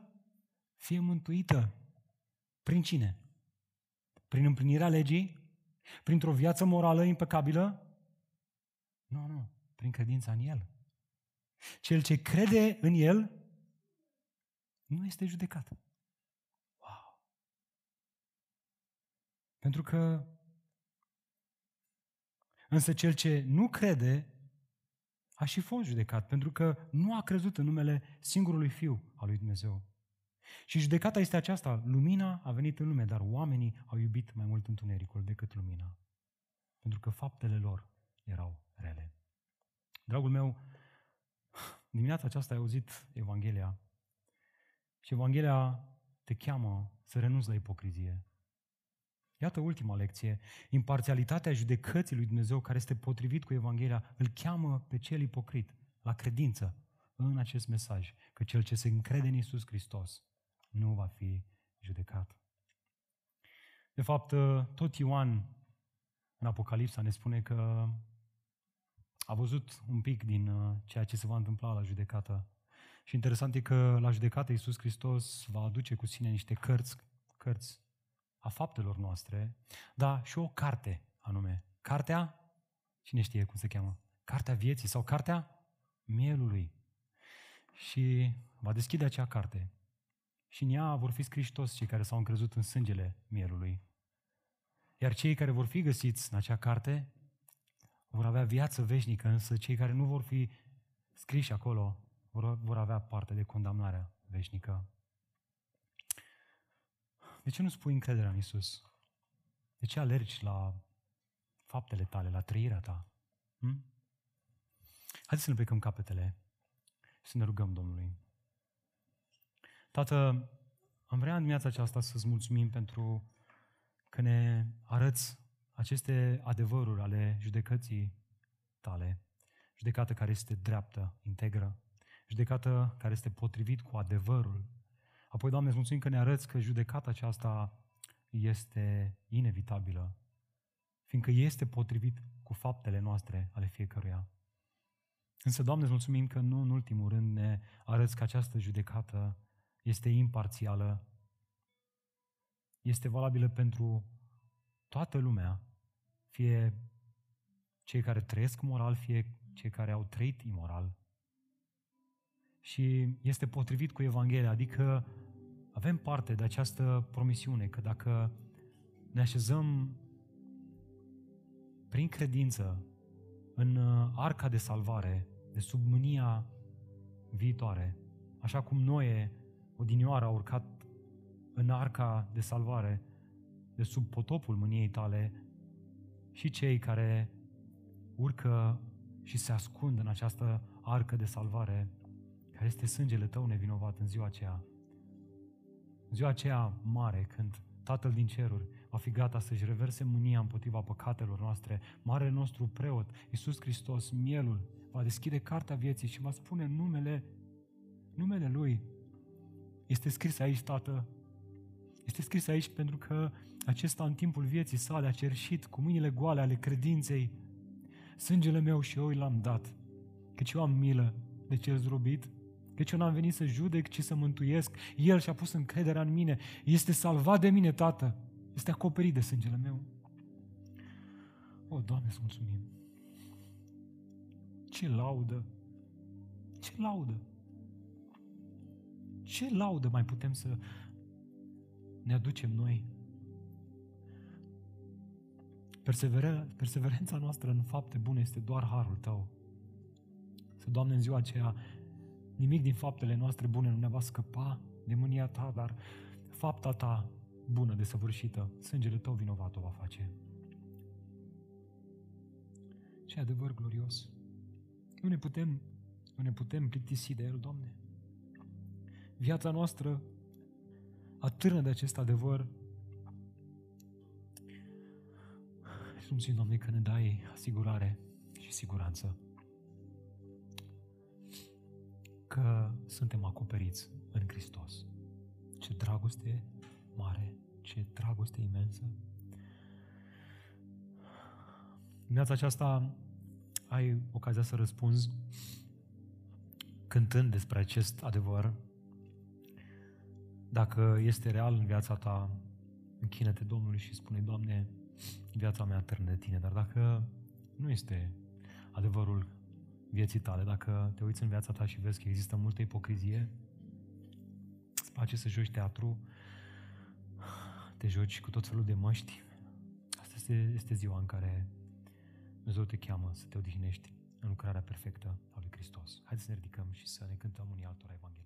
fie mântuită. Prin cine? Prin împlinirea legii? Printr-o viață morală impecabilă? Nu, nu, prin credința în El. Cel ce crede în El nu este judecat. Pentru că însă cel ce nu crede a și fost judecat, pentru că nu a crezut în numele singurului Fiu al lui Dumnezeu. Și judecata este aceasta, lumina a venit în lume, dar oamenii au iubit mai mult întunericul decât lumina, pentru că faptele lor erau rele. Dragul meu, dimineața aceasta ai auzit Evanghelia și Evanghelia te cheamă să renunți la ipocrizie. Iată ultima lecție. Imparțialitatea judecății lui Dumnezeu, care este potrivit cu Evanghelia, îl cheamă pe cel ipocrit la credință în acest mesaj, că cel ce se încrede în Iisus Hristos nu va fi judecat. De fapt, tot Ioan în Apocalipsa ne spune că a văzut un pic din ceea ce se va întâmpla la judecată. Și interesant e că la judecată Iisus Hristos va aduce cu sine niște cărți, cărți a faptelor noastre, dar și o carte anume. Cartea, cine știe cum se cheamă? Cartea vieții sau cartea mielului. Și va deschide acea carte și în ea vor fi scriși toți cei care s-au încrezut în sângele mielului. Iar cei care vor fi găsiți în acea carte vor avea viață veșnică, însă cei care nu vor fi scriși acolo vor, vor avea parte de condamnarea veșnică. De ce nu spui încrederea în Iisus? De ce alergi la faptele tale, la trăirea ta? Hm? Haideți să ne plecăm capetele și să ne rugăm Domnului. Tată, am vrea în dimineața aceasta să-ți mulțumim pentru că ne arăți aceste adevăruri ale judecății tale. Judecată care este dreaptă, integră. Judecată care este potrivit cu adevărul. Apoi, Doamne, îți mulțumim că ne arăți că judecata aceasta este inevitabilă, fiindcă este potrivit cu faptele noastre ale fiecăruia. Însă, Doamne, îți mulțumim că nu în ultimul rând ne arăți că această judecată este imparțială, este valabilă pentru toată lumea, fie cei care trăiesc moral, fie cei care au trăit imoral. Și este potrivit cu Evanghelia, adică avem parte de această promisiune că dacă ne așezăm prin credință în arca de salvare, de sub mânia viitoare, așa cum Noe odinioară a urcat în arca de salvare, de sub potopul mâniei tale, și cei care urcă și se ascund în această arcă de salvare, care este sângele Tău nevinovat, în ziua aceea, în ziua aceea mare, când Tatăl din ceruri va fi gata să-și reverse mânia împotriva păcatelor noastre, Marele nostru preot, Iisus Hristos, Mielul, va deschide cartea vieții și va spune numele, numele Lui. Este scris aici, Tată, este scris aici pentru că acesta în timpul vieții sale a cerșit cu mâinile goale ale credinței. Sângele meu și eu l-am dat căci eu am milă de cel zdrobit, căci eu n-am venit să judec, ci să mântuiesc. El și-a pus încrederea în mine. Este salvat de mine, Tată. Este acoperit de sângele meu. O, Doamne, să mulțumim! Ce laudă! Ce laudă! Ce laudă mai putem să ne aducem noi? Perseverența noastră în fapte bune este doar harul Tău. Să, Doamne, în ziua aceea, nimic din faptele noastre bune nu ne va scăpa de mânia Ta, dar fapta Ta bună, desăvârșită, sângele Tău vinovat o va face. Și adevăr glorios. Nu ne putem, nu ne putem plictisi de El, Doamne. Viața noastră atârnă de acest adevăr. Și mulțumim, Doamne, că ne dai asigurare și siguranță că suntem acoperiți în Hristos. Ce dragoste mare, ce dragoste imensă. Dimineața aceasta ai ocazia să răspunzi cântând despre acest adevăr. Dacă este real în viața ta, închină-te Domnului și spune: Doamne, viața mea atârnă de Tine. Dar dacă nu este adevărul vieții tale, dacă te uiți în viața ta și vezi că există multă ipocrizie, îți place să joci teatru, te joci cu tot felul de măști, asta este, este ziua în care Dumnezeu te cheamă să te odihnești în lucrarea perfectă a lui Hristos. Haideți să ne ridicăm și să ne cântăm unii altora Evanghelia.